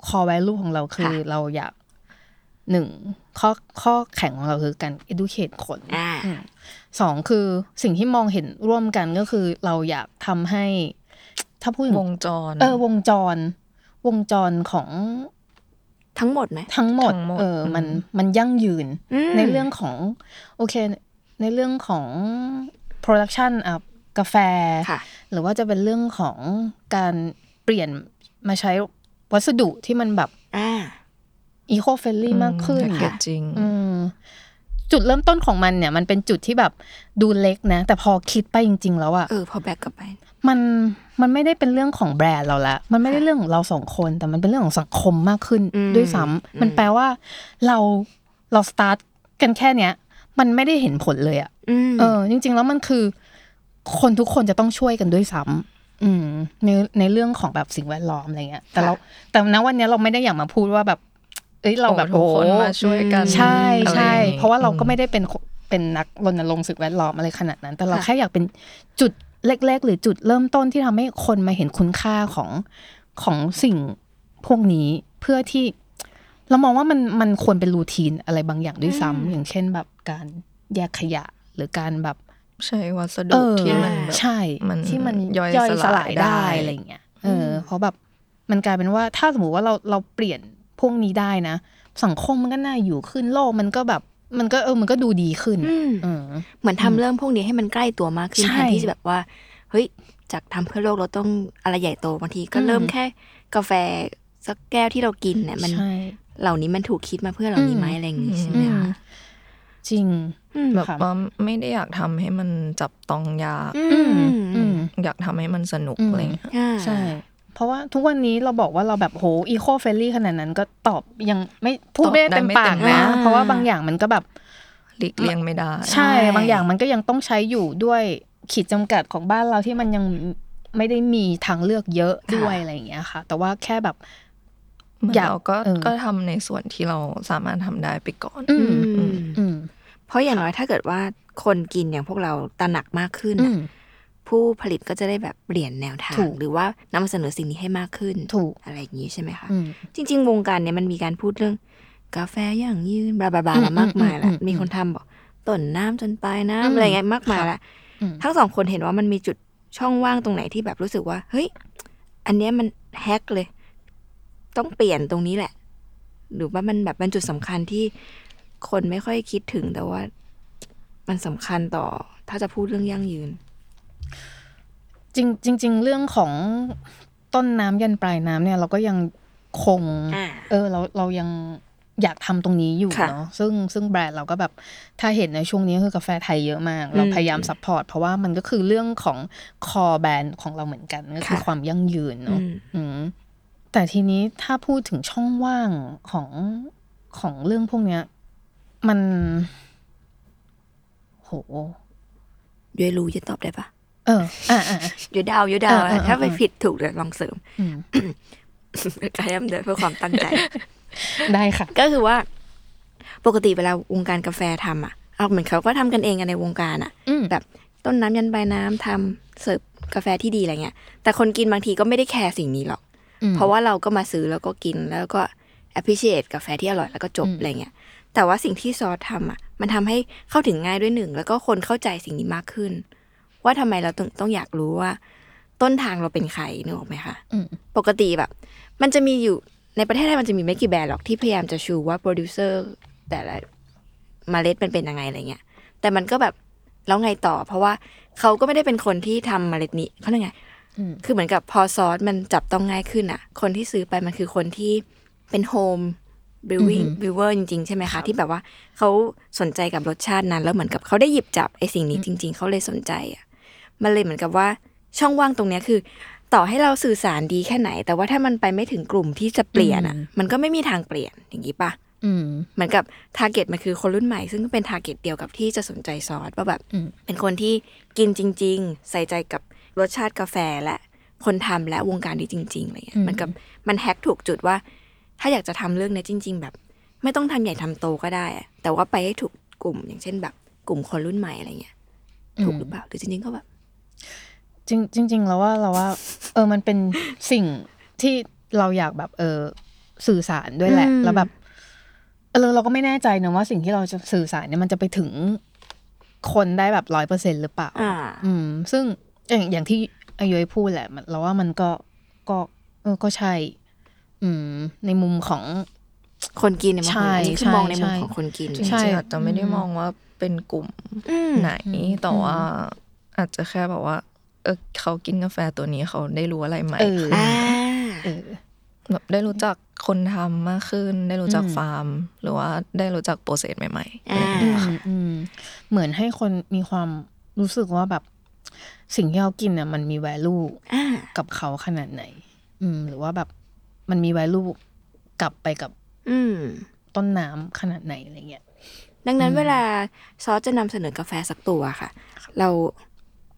คอแวลูของเราคือเราอยากหนึ่งข้อแข็งของเราคือการ educate คนสองคือสิ่งที่มองเห็นร่วมกันก็คือเราอยากทำให้ถ้าพูดวงจรของทั้งหมดไหมทั้งหมดมันยั่งยืนในเรื่องของโอเคในเรื่องของ production กาแฟหรือว่าจะเป็นเรื่องของการเปลี่ยนมาใช้วัสดุที่มันแบบอีโคเฟรนลี่มากขึ้นค่ะจริงจุดเริ่มต้นของมันเนี่ยมันเป็นจุดที่แบบดูเล็กนะแต่พอคิดไปจริงๆแล้วอะพอแบกกลับไปมันไม่ได้เป็นเรื่องของแบรนด์เราละมันไม่ได้เรื่องของเราสองคนแต่มันเป็นเรื่องของสังคมมากขึ้นด้วยซ้ำมันแปลว่าเราสตาร์ทกันแค่เนี้ยมันไม่ได้เห็นผลเลยอะจริงๆแล้วมันคือคนทุกคนจะต้องช่วยกันด้วยซ้ำในเรื่องของแบบสิ่งแวดล้อมอะไรเงี้ยแต่ณวันนี้เราไม่ได้อยากมาพูดว่าแบบเอ้ยเราแบบโอ้โหมาช่วยกันใช่ใช่เพราะว่าเราก็ไม่ได้เป็นนักรณรงค์สิ่งแวดล้อมอะไรขนาดนั้นแต่เราแค่อยากเป็นจุดเล็กๆหรือจุดเริ่มต้นที่ทำให้คนมาเห็นคุณค่าของสิ่งพวกนี้เพื่อที่เรามองว่ามันควรเป็นรูทีนอะไรบางอย่างด้วยซ้ำอย่างเช่นแบบการแยกขยะหรือการแบบใช่วัสดุที่มันแบบที่มันย่อยสลายได้อะไรเงี้ยเพราะแบบ มันกลายเป็นว่าถ้าสมมติว่าเราเปลี่ยนพวกนี้ได้นะสังคมมันก็น่าอยู่ขึ้นโลกมันก็แบบมันก็มันก็ดูดีขึ้นเหมือนทำเรื่องพวกนี้ให้มันใกล้ตัวมากขึ้นแทนที่จะแบบว่าเฮ้ยจากทำเพื่อโลกเราต้องอะไรใหญ่โตบางทีก็เริ่มแค่กาแฟสักแก้วที่เรากินเนี่ยมันเหล่านี้มันถูกคิดมาเพื่อเรานี้ไหมอะไรอย่างนี้ใช่ไหมคะจริงแบบว่าไม่ได้อยากทำให้มันจับต้องยากอยากทำให้มันสนุกอะไรอย่างเงี้ยใช่เพราะว่าทุกวันนี้เราบอกว่าเราแบบโหอีโคเฟรนลี่ขนาดนั้นก็ตอบยังไม่พูดไม่ได้เต็มปากนะเพราะว่าบางอย่างมันก็แบบหลีกเลี่ยงไม่ได้ใช่บางอย่างมันก็ยังต้องใช้อยู่ด้วยขีดจำกัดของบ้านเราที่มันยังไม่ได้มีทางเลือกเยอะด้วยอะไรอย่างเงี้ยค่ะแต่ว่าแค่แบบอยากก็ทำในส่วนที่เราสามารถทำได้ไปก่อนเพราะอย่างน้อยถ้าเกิดว่าคนกินอย่างพวกเราตระหนักมากขึ้นผู้ผลิตก็จะได้แบบเปลี่ยนแนวทางหรือว่านำเสนอสิ่งนี้ให้มากขึ้นอะไรอย่างนี้ใช่ไหมคะจริงๆวงการเนี่ยมันมีการพูดเรื่องกาแฟอย่างยืนบลาบลามากมายละมีคนทำบอกต้นน้ำจนปลายน้ำอะไรเงี้ยมากมายละทั้งสองคนเห็นว่ามันมีจุดช่องว่างตรงไหนที่แบบรู้สึกว่าเฮ้ยอันเนี้ยมันแฮกเลยต้องเปลี่ยนตรงนี้แหละหรือว่ามันแบบเป็นจุดสำคัญที่คนไม่ค่อยคิดถึงแต่ว่ามันสำคัญต่อถ้าจะพูดเรื่องยั่งยืนจริงเรื่องของต้นน้ำยันปลายน้ำเนี่ยเราก็ยังคงเรายังอยากทำตรงนี้อยู่เนาะซึ่งแบรนด์เราก็แบบถ้าเห็นในช่วงนี้คือกาแฟไทยเยอะมากเราพยายามซัพพอร์ตเพราะว่ามันก็คือเรื่องของคอแบรนด์ของเราเหมือนกันก็คือความยั่งยืนเนาะแต่ทีนี้ถ้าพูดถึงช่องว่างของเรื่องพวกเนี้ยมันโหยุ้ยรู้จะตอบได้ปะยุ้ยดาวถ้าไปผิดถูกเดี๋ยวลองเสริมพยายามเดินเพื่อความตั้งใจได้ค่ะก็คือว่าปกติเวลาวงการกาแฟทำอ่ะเอาเหมือนเขาก็ทำกันเองกันในวงการอ่ะแบบต้นน้ำยันปลายน้ำทำเสิร์ฟกาแฟที่ดีอะไรเงี้ยแต่คนกินบางทีก็ไม่ได้แคร์สิ่งนี้หรอกเพราะว่าเราก็มาซื้อแล้วก็กินแล้วก็ appreciate กาแฟที่อร่อยแล้วก็จบอะไรเงี้ยแต่ว่าสิ่งที่ซอสทำอ่ะมันทำให้เข้าถึงง่ายด้วยหนึ่งแล้วก็คนเข้าใจสิ่งนี้มากขึ้นว่าทำไมเราต้องอยากรู้ว่าต้นทางเราเป็นใครนึกออกไหมคะปกติแบบมันจะมีอยู่ในประเทศไทยมันจะมีไม่กี่แบรนด์หรอกที่พยายามจะชูว่าโปรดิวเซอร์แต่ละเมล็ดมันเป็นยังไงอะไรเงี้ยแต่มันก็แบบแล้วไงต่อเพราะว่าเขาก็ไม่ได้เป็นคนที่ทำเมล็ดนี้เขาเรียกไงคือเหมือนกับพอซอสมันจับต้องง่ายขึ้นอ่ะคนที่ซื้อไปมันคือคนที่เป็นโฮมบิวเวอร์จริงๆใช่ไหมคะที่แบบว่าเขาสนใจกับรสชาตินั้นแล้วเหมือนกับเขาได้หยิบจับไอ้สิ่งนี้จริงๆเขาเลยสนใจอ่ะมันเลยเหมือนกับว่าช่องว่างตรงเนี้ยคือต่อให้เราสื่อสารดีแค่ไหนแต่ว่าถ้ามันไปไม่ถึงกลุ่มที่จะเปลี่ยนอ่ะมันก็ไม่มีทางเปลี่ยนอย่างนี้ป่ะเหมือนกับทาร์เก็ตมันคือคนรุ่นใหม่ซึ่งก็เป็นทาร์เก็ตเดียวกับที่จะสนใจซอสว่าแบบเป็นคนที่กินจริงๆใส่ใจกับรสชาติกาแฟและคนทำและวงการนี้จริงๆอะไรเงี้ยมันกับมันแฮกถูกจุดว่าถ้าอยากจะทำเรื่องนี้จริงๆแบบไม่ต้องทำใหญ่ทำโตก็ได้แต่ว่าไปให้ถูกกลุ่มอย่างเช่นแบบกลุ่มคนรุ่นใหม่อะไรเงี้ยถูกหรือเปล่าหรือจริงๆก็แบบจริงแล้วว่ามันเป็นสิ่งที่เราอยากแบบสื่อสารด้วยแหละแล้วแบบเราก็ไม่แน่ใจนะว่าสิ่งที่เราจะสื่อสารเนี่ยมันจะไปถึงคนได้แบบ 100% หรือเปล่าซึ่งอย่างที่อายุพูดแหละเราว่ามันก็ใช่ในมุมของคนกินเนี่ยมันมองในมุมของคนกินจริงๆอาจจะไม่ได้มองว่าเป็นกลุ่มไหนแต่ว่าอาจจะแค่แบบว่าเขากินกาแฟตัวนี้เขาได้รู้อะไรใหม่ขึ้นแบบได้รู้จักคนทำมากขึ้นได้รู้จักฟาร์มหรือว่าได้รู้จักโปรเซสใหม่ๆเหมือนให้คนมีความรู้สึกว่าแบบสิ่งที่เขากินเนี่ยมันมี value กับเขาขนาดไหนหรือว่าแบบมันมี value กลับไปกับต้นน้ำขนาดไหนอะไรเงี้ยดังนั้นเวลาซอสจะนำเสนอกาแฟสักตัวค่ะเรา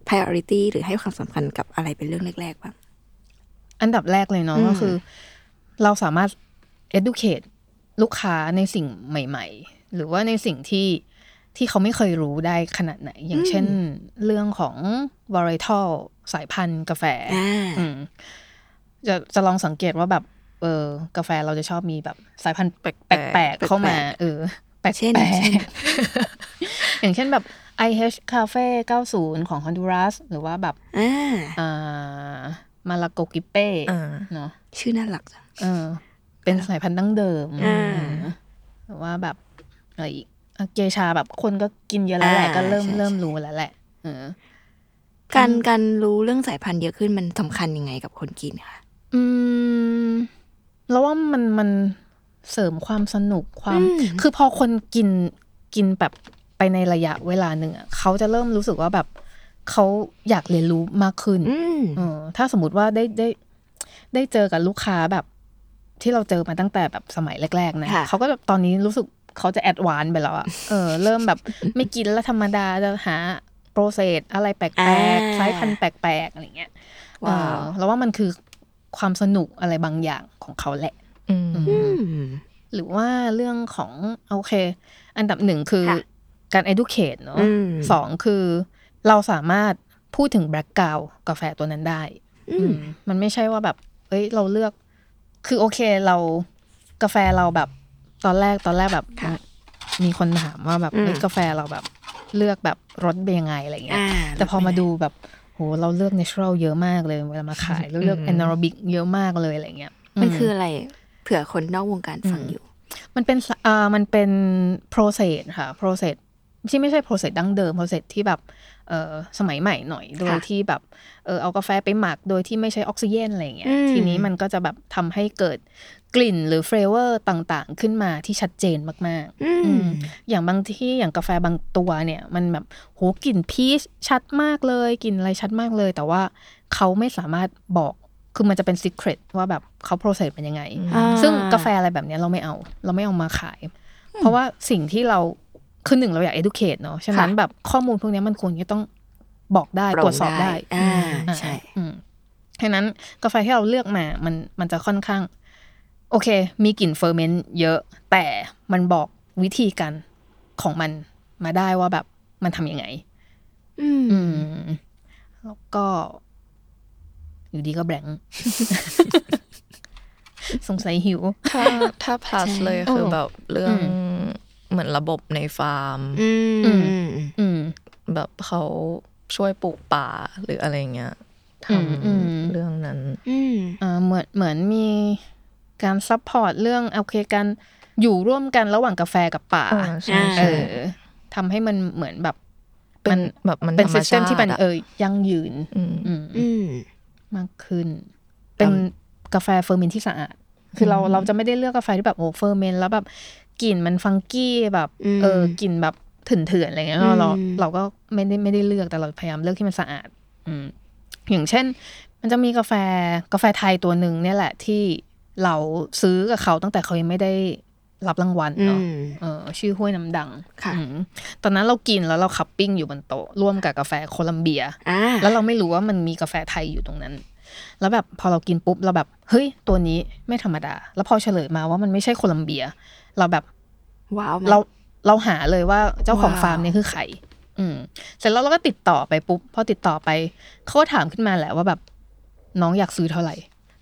priority หรือให้ความสำคัญกับอะไรเป็นเรื่องแรกๆบ้างอันดับแรกเลยเนาะก็คือเราสามารถ educate ลูกค้าในสิ่งใหม่ๆหรือว่าในสิ่งที่เขาไม่เคยรู้ได้ขนาดไหนอย่างเช่นเรื่องของ varietal สายพันธุ์กาแฟจะลองสังเกตว่าแบบกาแฟเราจะชอบมีแบบสายพันธุ์แปลกๆเข้ามาแปลกๆอย่างเช่นแบบIH Cafe 90ของ Honduras หรือว่าแบบ มาลาโกกิเป้เนาะชื่อน่ารักจังเป็นสายพันธุ์ดั้งเดิมหรือว่าแบบอะไรอีกเกชาแบบคนก็กินเยอะแล้วแหละก็เริ่มรู้แล้วแหละการรู้เรื่องสายพันธุ์เยอะขึ้นมันสำคัญยังไงกับคนกินคะแล้วว่ามันเสริมความสนุกความคือพอคนกินแบบไปในระยะเวลาหนึ่งเขาจะเริ่มรู้สึกว่าแบบเขาอยากเรียนรู้มากขึ้นถ้าสมมติว่าได้เจอกับลูกค้าแบบที่เราเจอมาตั้งแต่แบบสมัยแรกๆนะเขาก็ตอนนี้รู้สึกเขาจะแอดวานซ์ไปแล้วอ่ะเริ่มแบบไม่กินแล้วธรรมดาจะหาโปรเซสอะไรแปลกๆสายพันธุ์แปลกๆอะไรเงี้ยแล้วว่ามันคือความสนุกอะไรบางอย่างของเขาแหละหรือว่าเรื่องของโอเคอันดับหนึ่งคือการ educate เนอะสองคือเราสามารถพูดถึงแบล็กกราวด์กาแฟตัวนั้นได้มันไม่ใช่ว่าแบบเอ้ยเราเลือกคือโอเคเรากาแฟเราแบบตอนแรกแบบมีคนถามว่าแบบเอ้ยกาแฟเราแบบเลือกแบบรสเป็นยังไงอะไรเงี้ยแต่พอมาดูแบบโหเราเลือกเนเชอรัลเยอะมากเลยเวลามาขายเราเลือกแอนาโรบิกเยอะมากเลยอะไรเงี้ยมันคืออะไรเผื่อคนนอกวงการฟังอยู่มันเป็น process ค่ะ process ที่ไม่ใช่ process ดั้งเดิม process ที่แบบสมัยใหม่หน่อยโดยที่แบบเอากาแฟไปหมักโดยที่ไม่ใช้ออกซิเจนอะไรอย่างเงี้ยทีนี้มันก็จะแบบทำให้เกิดกลิ่นหรือเฟลเวอร์ต่างๆขึ้นมาที่ชัดเจนมากๆอย่างบางที่อย่างกาแฟบางตัวเนี่ยมันแบบโหกลิ่นพีชชัดมากเลยกลิ่นอะไรชัดมากเลยแต่ว่าเขาไม่สามารถบอกคือมันจะเป็น secret ว่าแบบเขา process เป็นยังไงซึ่งกาแฟอะไรแบบนี้เราไม่เอามาขายเพราะว่าสิ่งที่เราคือหนึ่งเราอยาก educate เนาะฉะนั้นแบบข้อมูลพวกนี้มันควรจะต้องบอกได้ตรวจสอบได้ใช่ฉะนั้นกาแฟที่เราเลือกมามันจะค่อนข้างโอเคมีกลิ่นเฟอร์เมนต์เยอะแต่มันบอกวิธีการของมันมาได้ว่าแบบมันทำยังไงแล้วก็อยู่ดีก็แบงค์สงสัยหิวถ้า plus เลยคือแบบเรื่องเหมือนระบบในฟาร์มแบบเขาช่วยปลูกป่าหรืออะไรเงี้ยทำเรื่องนั้นเหมือนมีการซัพพอร์ตเรื่องโอเคกันอยู่ร่วมกันระหว่างกาแฟกับป่าทำให้มันเหมือนแบบมันแบบมันเป็นซิสเต็มที่มันยั่งยืนมากขึ้นเป็นกาแฟเฟอร์เมนต์ที่สะอาดคือเราจะไม่ได้เลือกกาแฟที่แบบโอ้เฟอร์เมนต์แล้วแบบกลิ่นมันฟังกี้แบบกลิ่นแบบเถื่อนๆอะไรเงี้ยเราก็ไม่ได้เลือกแต่เราพยายามเลือกที่มันสะอาดอย่างเช่นมันจะมีกาแฟไทยตัวหนึ่งเนี่ยแหละที่เราซื้อกับเขาตั้งแต่เขายังไม่ได้รับรางวัลเนาะชื่อห้วยน้ำดังตอนนั้นเรากินแล้วเราคัพปิ้งอยู่บนโต๊ะร่วมกับกาแฟโคลัมเบียแล้วเราไม่รู้ว่ามันมีกาแฟไทยอยู่ตรงนั้นแล้วแบบพอเรากินปุ๊บเราแบบเฮ้ยตัวนี้ไม่ธรรมดาแล้วพอเฉลยมาว่ามันไม่ใช่โคลัมเบียเราแบบว้าวเราหาเลยว่าเจ้าของฟาร์มเนี่ยคือใครเสร็จแล้วเราก็ติดต่อไปปุ๊บพอติดต่อไปเขาก็ถามขึ้นมาแหละว่าแบบน้องอยากซื้อเท่าไหร่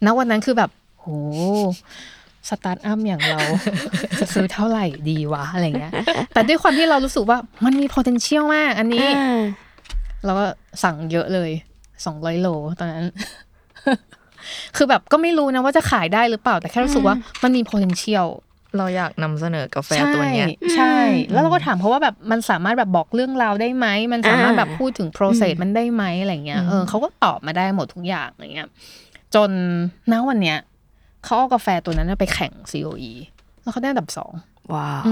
ณวันนั้นคือแบบโหสตาร์ทอัพอย่างเรา จะซื้อเท่าไหร่ดีวะอะไรเงี้ย แต่ด้วยความที่เรารู้สึกว่ามันมี potential มากอันนี้ เราก็สั่งเยอะเลย200โลตอนนั้น คือแบบก็ไม่รู้นะว่าจะขายได้หรือเปล่าแต่แค่รู้สึกว่ามันมี potentialเราอยากนำเสนอกาแฟตัวเนี้ยใช่แล้วเราก็ถามเพราะว่าแบบมันสามารถแบบบอกเรื่องราวได้ไหมมันสามารถแบบพูดถึงโปรเซสมันได้ไหมอะไรเงี้ยเขาก็ตอบมาได้หมดทุกอย่างอะไรเงี้ยจนณวันเนี้ยเขาเอากาแฟตัวนั้นไปแข่ง COE แล้วเขาได้อันดับ2ว้าว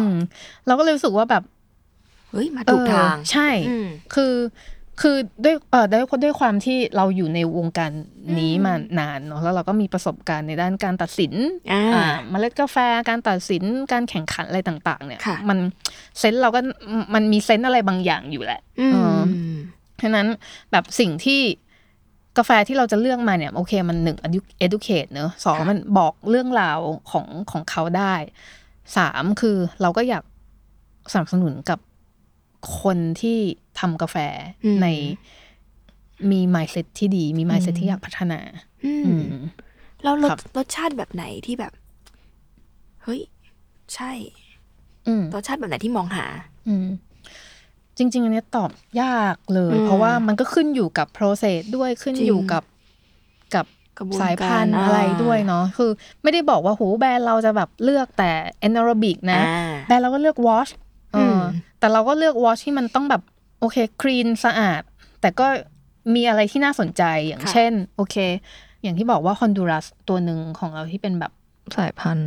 เราก็เลยรู้สึกว่าแบบเฮ้ยมาถูกทางใช่คือด้วยความที่เราอยู่ในวงการนี้มานานเนาะแล้วเราก็มีประสบการณ์ในด้านการตัดสินเมล็ดกาแฟการตัดสินการแข่งขันอะไรต่างๆเนี่ยมันเซนส์เราก็มันมีเซนส์อะไรบางอย่างอยู่แหละฉะนั้นแบบสิ่งที่กาแฟที่เราจะเลือกมาเนี่ยโอเคมันหนึ่ง educate เนอะสองมันบอกเรื่องราวของเขาได้สามคือเราก็อยากสนับสนุนกับคนที่ทำกาแฟในมี mindset ที่ดีมี mindset ที่อยากพัฒนาแล้วรสชาติแบบไหนที่แบบเฮ้ยใช่รสชาติแบบไหนที่มองหาจริงๆอันนี้ตอบยากเลยเพราะว่ามันก็ขึ้นอยู่กับ process ด้วยขึ้นอยู่กับ สายพันธุ์อะไรด้วยเนาะคือไม่ได้บอกว่าโหแบรนด์เราจะแบบเลือกแต่แอนาโรบิกนะแบรนด์เราก็เลือกวอชแต่เราก็เลือกวอชที่มันต้องแบบโอเคคลีนสะอาดแต่ก็มีอะไรที่น่าสนใจอย่างเช่นโอเคอย่างที่บอกว่าฮอนดูรัสตัวหนึ่งของเราที่เป็นแบบสายพันธุ์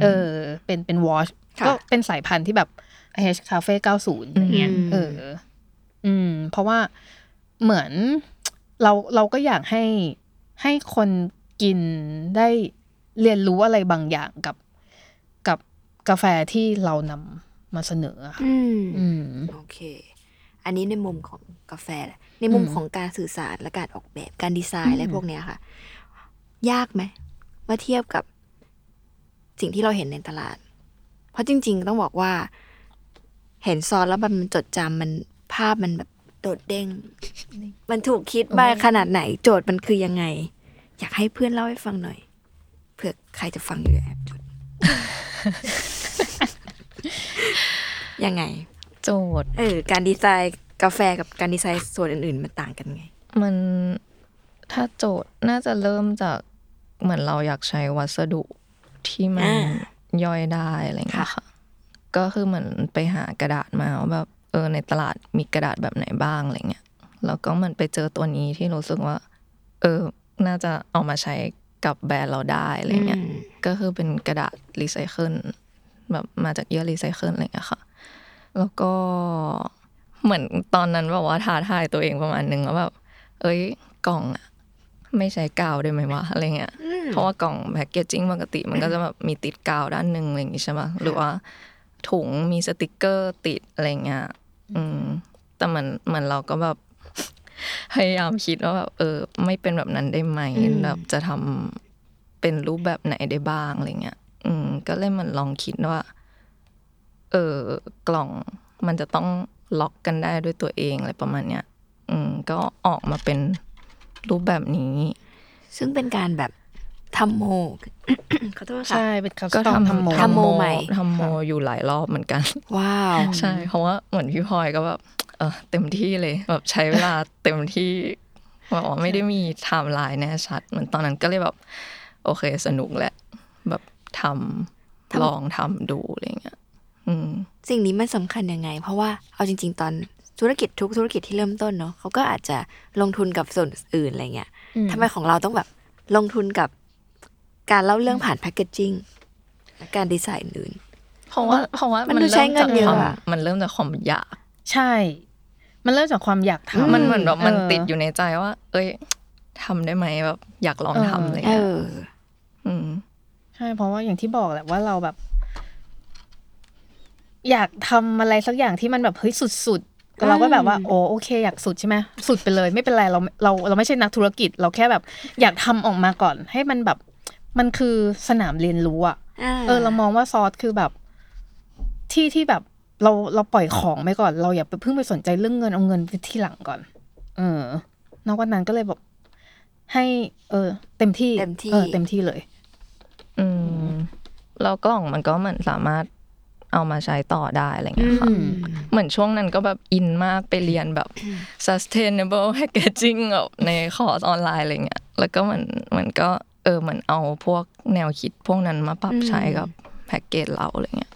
เป็นวอชก็เป็นสายพันธุ์ที่แบบ IH Cafe 90อะไรเงี้ยเพราะว่าเหมือนเราก็อยากให้คนกินได้เรียนรู้อะไรบางอย่างกับกาแฟที่เรานำมาเสนอค่ะโอเคอันนี้ในมุมของกาแฟในมุมของการสื่อสารและการออกแบบการดีไซน์อะไรพวกเนี้ยค่ะยากไหมเมื่อเทียบกับสิ่งที่เราเห็นในตลาดเพราะจริงๆต้องบอกว่าเห็นซอสแล้วมันจดจำมันภาพมันแบบโดดเด้งมันถูกคิดมาขนาดไหนโจทย์มันคือยังไงอยากให้เพื่อนเล่าให้ฟังหน่อยเผื่อใครจะฟังอยู่แอบจุด ยังไงโจทย์การดีไซน์กาแฟกับการดีไซน์ส่วนอื่นๆมันต่างกันไงมันถ้าโจทย์น่าจะเริ่มจากเหมือนเราอยากใช้วัสดุที่มันย่อยได้อะไรอย่างเงี้ยค่ะก็คือเหมือนไปหากระดาษมาแบบในตลาดมีกระดาษแบบไหนบ้างอะไรเงี้ยแล้วก็เหมือนไปเจอตัวนี้ที่รู้สึกว่าน่าจะเอามาใช้กับแบรนด์เราได้อะไรเงี้ยก็คือเป็นกระดาษรีไซเคิลแบบมาจากเยื่อรีไซเคิลอะไรเงี้ยค่ะแล้วก็เหมือนตอนนั้นแบบว่าท้าทายตัวเองประมาณนึงว่าแบบกล่องอะไม่ใช้กาวได้ไหมวะอะไรเงี้ยเพราะว่ากล่องแพ็คเกจจิ้งปกติมันก็จะแบบมีติดกาวด้านนึงอะไรอย่างงี้ใช่ป่ะหรือว่าถุงมีสติกเกอร์ติดอะไรเงี้ยแต่เหมือนเราก็แบบพยายามคิดว่าแบบไม่เป็นแบบนั้นได้ไหมแบบจะทำเป็นรูปแบบไหนได้บ้างอะไรเงี้ยก็เลยมันลองคิดว่ากล่องมันจะต้องล็อกกันได้ด้วยตัวเองอะไรประมาณเนี้ยก็ออกมาเป็นรูปแบบนี้ซึ่งเป็นการแบบทำโม ขอโทษค่ะใช่เป็นก็ทำโมใหม่ทำโมอยู่หลายรอบเหมือนกันว้าวใช่เพราะว่าเหมือนพี่พลอยก็แบบเต็มที่เลยแบบใช้เวลาเต็มที่แบบไม่ได้มีไทม์ไลน์แน่ชัดเหมือนตอนนั้นก็เลยแบบโอเคสนุกแหละแบบลองทำดูอะไรเงี้ยสิ่งนี้มันสำคัญยังไงเพราะว่าเอาจริงๆตอนธุรกิจทุกธุรกิจที่เริ่มต้นเนาะเขาก็อาจจะลงทุนกับส่วนอื่นอะไรเงี้ยทำไมของเราต้องแบบลงทุนกับการเล่าเรื่องผ่านแพคเกจจิ้งและการดีไซน์อื่นเพราะว่ามันใช้เงินเยอะมันเริ่มจากความอยากใช่มันเริ่มจากความอยากทำมันเหมือนแบบมันติดอยู่ในใจว่าทำได้ไหมแบบอยากลองทำเลยใช่เพราะว่าอย่างที่บอกแหละว่าเราแบบอยากทำอะไรสักอย่างที่มันแบบสุดๆเราก็แบบว่าโอเคอยากสุดใช่ไหมสุดไปเลยไม่เป็นไรเราไม่ใช่นักธุรกิจเราแค่แบบอยากทำออกมาก่อนให้มันแบบมันคือสนามเรียนรู้อ่ะเรามองว่าซอสคือแบบที่แบบเราปล่อยของไปก่อนเราอย่าไปเพิ่งไปสนใจเรื่องเงินเอาเงินไปที่หลังก่อนนอกจากนั้นก็เลยแบบให้เต็มที่เลยแล้วกล่องมันก็เหมือนสามารถเอามาใช้ต่อได้อะไรเงี้ยค่ะเหมือนช่วงนั้นก็แบบอินมากไปเรียนแบบ sustainable packaging แบบในคอร์สออนไลน์อะไรเงี้ยแล้วก็มันก็เหมือนเอาพวกแนวคิดพวกนั้นมาปรับใช้กับแพ็คเกจเราอะไรเงี้ย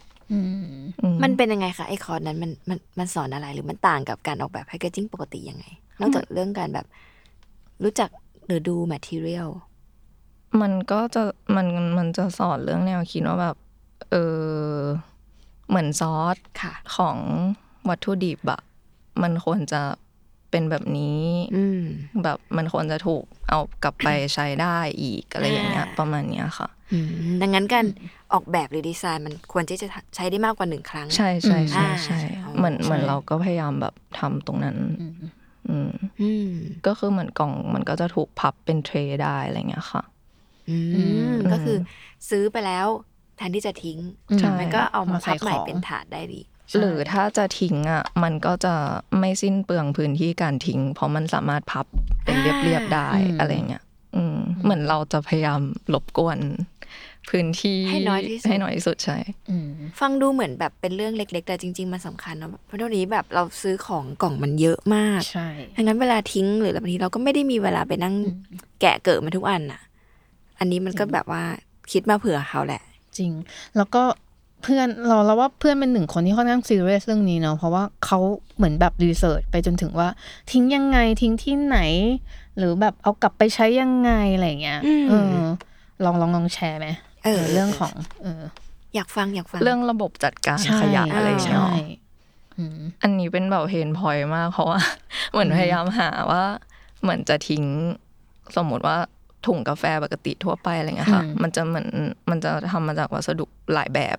มันเป็นยังไงคะไอคอร์สนั้นมันสอนอะไรหรือมันต่างกับการออกแบบแพ็คเกจจิ้งปกติยังไงนอกจากเรื่องการแบบรู้จักหรือดู material มันก็จะมันจะสอนเรื่องแนวคิดว่าแบบเหมือนซอสของวัตถุดิบอะมันควรจะเป็นแบบนี้แบบมันควรจะถูกเอากลับไปใช้ได้อีกอะไรอย่างเงี้ยประมาณเนี้ยค่ะดังนั้นการออกแบบหรือดีไซน์มันควรที่จะใช้ได้มากกว่า1ครั้งใช่ๆๆเหมือนเราก็พยายามแบบทำตรงนั้นก็คือเหมือนกล่องมันก็จะถูกพับเป็นเทรย์ได้อะไรเงี้ยค่ะก็คือซื้อไปแล้วแทนที่จะทิ้งมันก็เอามาพับใหม่เป็นถาดได้ดีหรือถ้าจะทิ้งอ่ะมันก็จะไม่สิ้นเปลืองพื้นที่การทิ้งเพราะมันสามารถพับเป็นเรียบๆได้อะไรเงี้ยเหมือนเราจะพยายามรบกวนพื้นที่ให้น้อยที่สุดใช่ฟังดูเหมือนแบบเป็นเรื่องเล็กๆแต่จริงๆมันสำคัญนะเพราะตอนนี้แบบเราซื้อของกล่องมันเยอะมากใช่งั้นเวลาทิ้งหรือบางทีเราก็ไม่ได้มีเวลาไปนั่งแกะเกิดมาทุกอันอ่ะ อันนี้มันก็แบบว่าคิดมาเผื่อเขาแหละจริงแล้วก็เพื่อนเราว่าเพื่อนเป็นหนึ่งคนที่ค่อนข้างซีเรียสเรื่องนี้เนาะเพราะว่าเขาเหมือนแบบรีเสิร์ชไปจนถึงว่าทิ้งยังไงทิ้งที่ไหนหรือแบบเอากลับไปใช้ยังไงอะไรเงี้ยลองแชร์ไหมเรื่องของอยากฟังเรื่องระบบจัดการขยะอะไรใช่อันนี้เป็นแบบเพนพอยต์มากเพราะว่าเหมือนพยายามหาว่าเหมือนจะทิ้งสมมติว่าถุงกาแฟปกติทั่วไปอะไรเงี้ยค่ะมันจะทำมาจากวัสดุหลายแบบ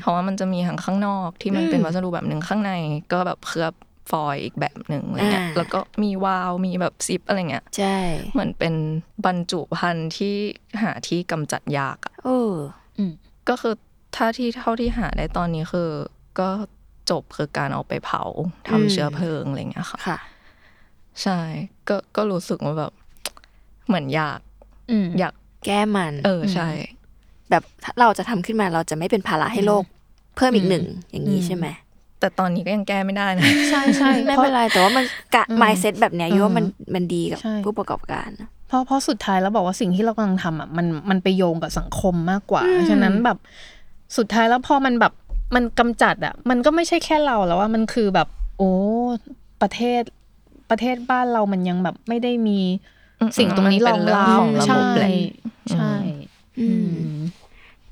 เพราะว่ามันจะมีทั้งข้างนอกที่มันเป็นวัสดุแบบนึงข้างในก็แบบเคลือบฟอยล์อีกแบบนึงอะไรเงี้ยแล้วก็มีวาล์วมีแบบซิปอะไรเงี้ยใช่เหมือนเป็นบรรจุภัณฑ์ที่หาที่กำจัดยากอ่ะก็คือถ้าที่เท่าที่หาได้ตอนนี้คือก็จบคือการเอาไปเผาทำเชื้อเพลิงอะไรเงี้ยค่ะใช่ก็รู้สึกว่าแบบเหมือนอยากแก้มันใช่แบบเราจะทำขึ้นมาเราจะไม่เป็นภาระให้โลกเพิ่มอีกหนึ่งอย่างนี้ใช่ไหมแต่ตอนนี้ก็ยังแก้ไม่ได้นะใช่ๆไม่เป็นไรแต่ว่ามันmindset แบบเนี้ยอยู่ว่ามันดีกับผู้ประกอบการเพราะสุดท้ายแล้วบอกว่าสิ่งที่เรากำลังทำอ่ะมันไปโยงกับสังคมมากกว่าฉะนั้นแบบสุดท้ายแล้วพอมันแบบมันกำจัดอ่ะมันก็ไม่ใช่แค่เราแล้วว่ามันคือแบบโอ้ประเทศบ้านเรามันยังแบบไม่ได้มีสิ่งตรงนี้รองรับใช่ใช่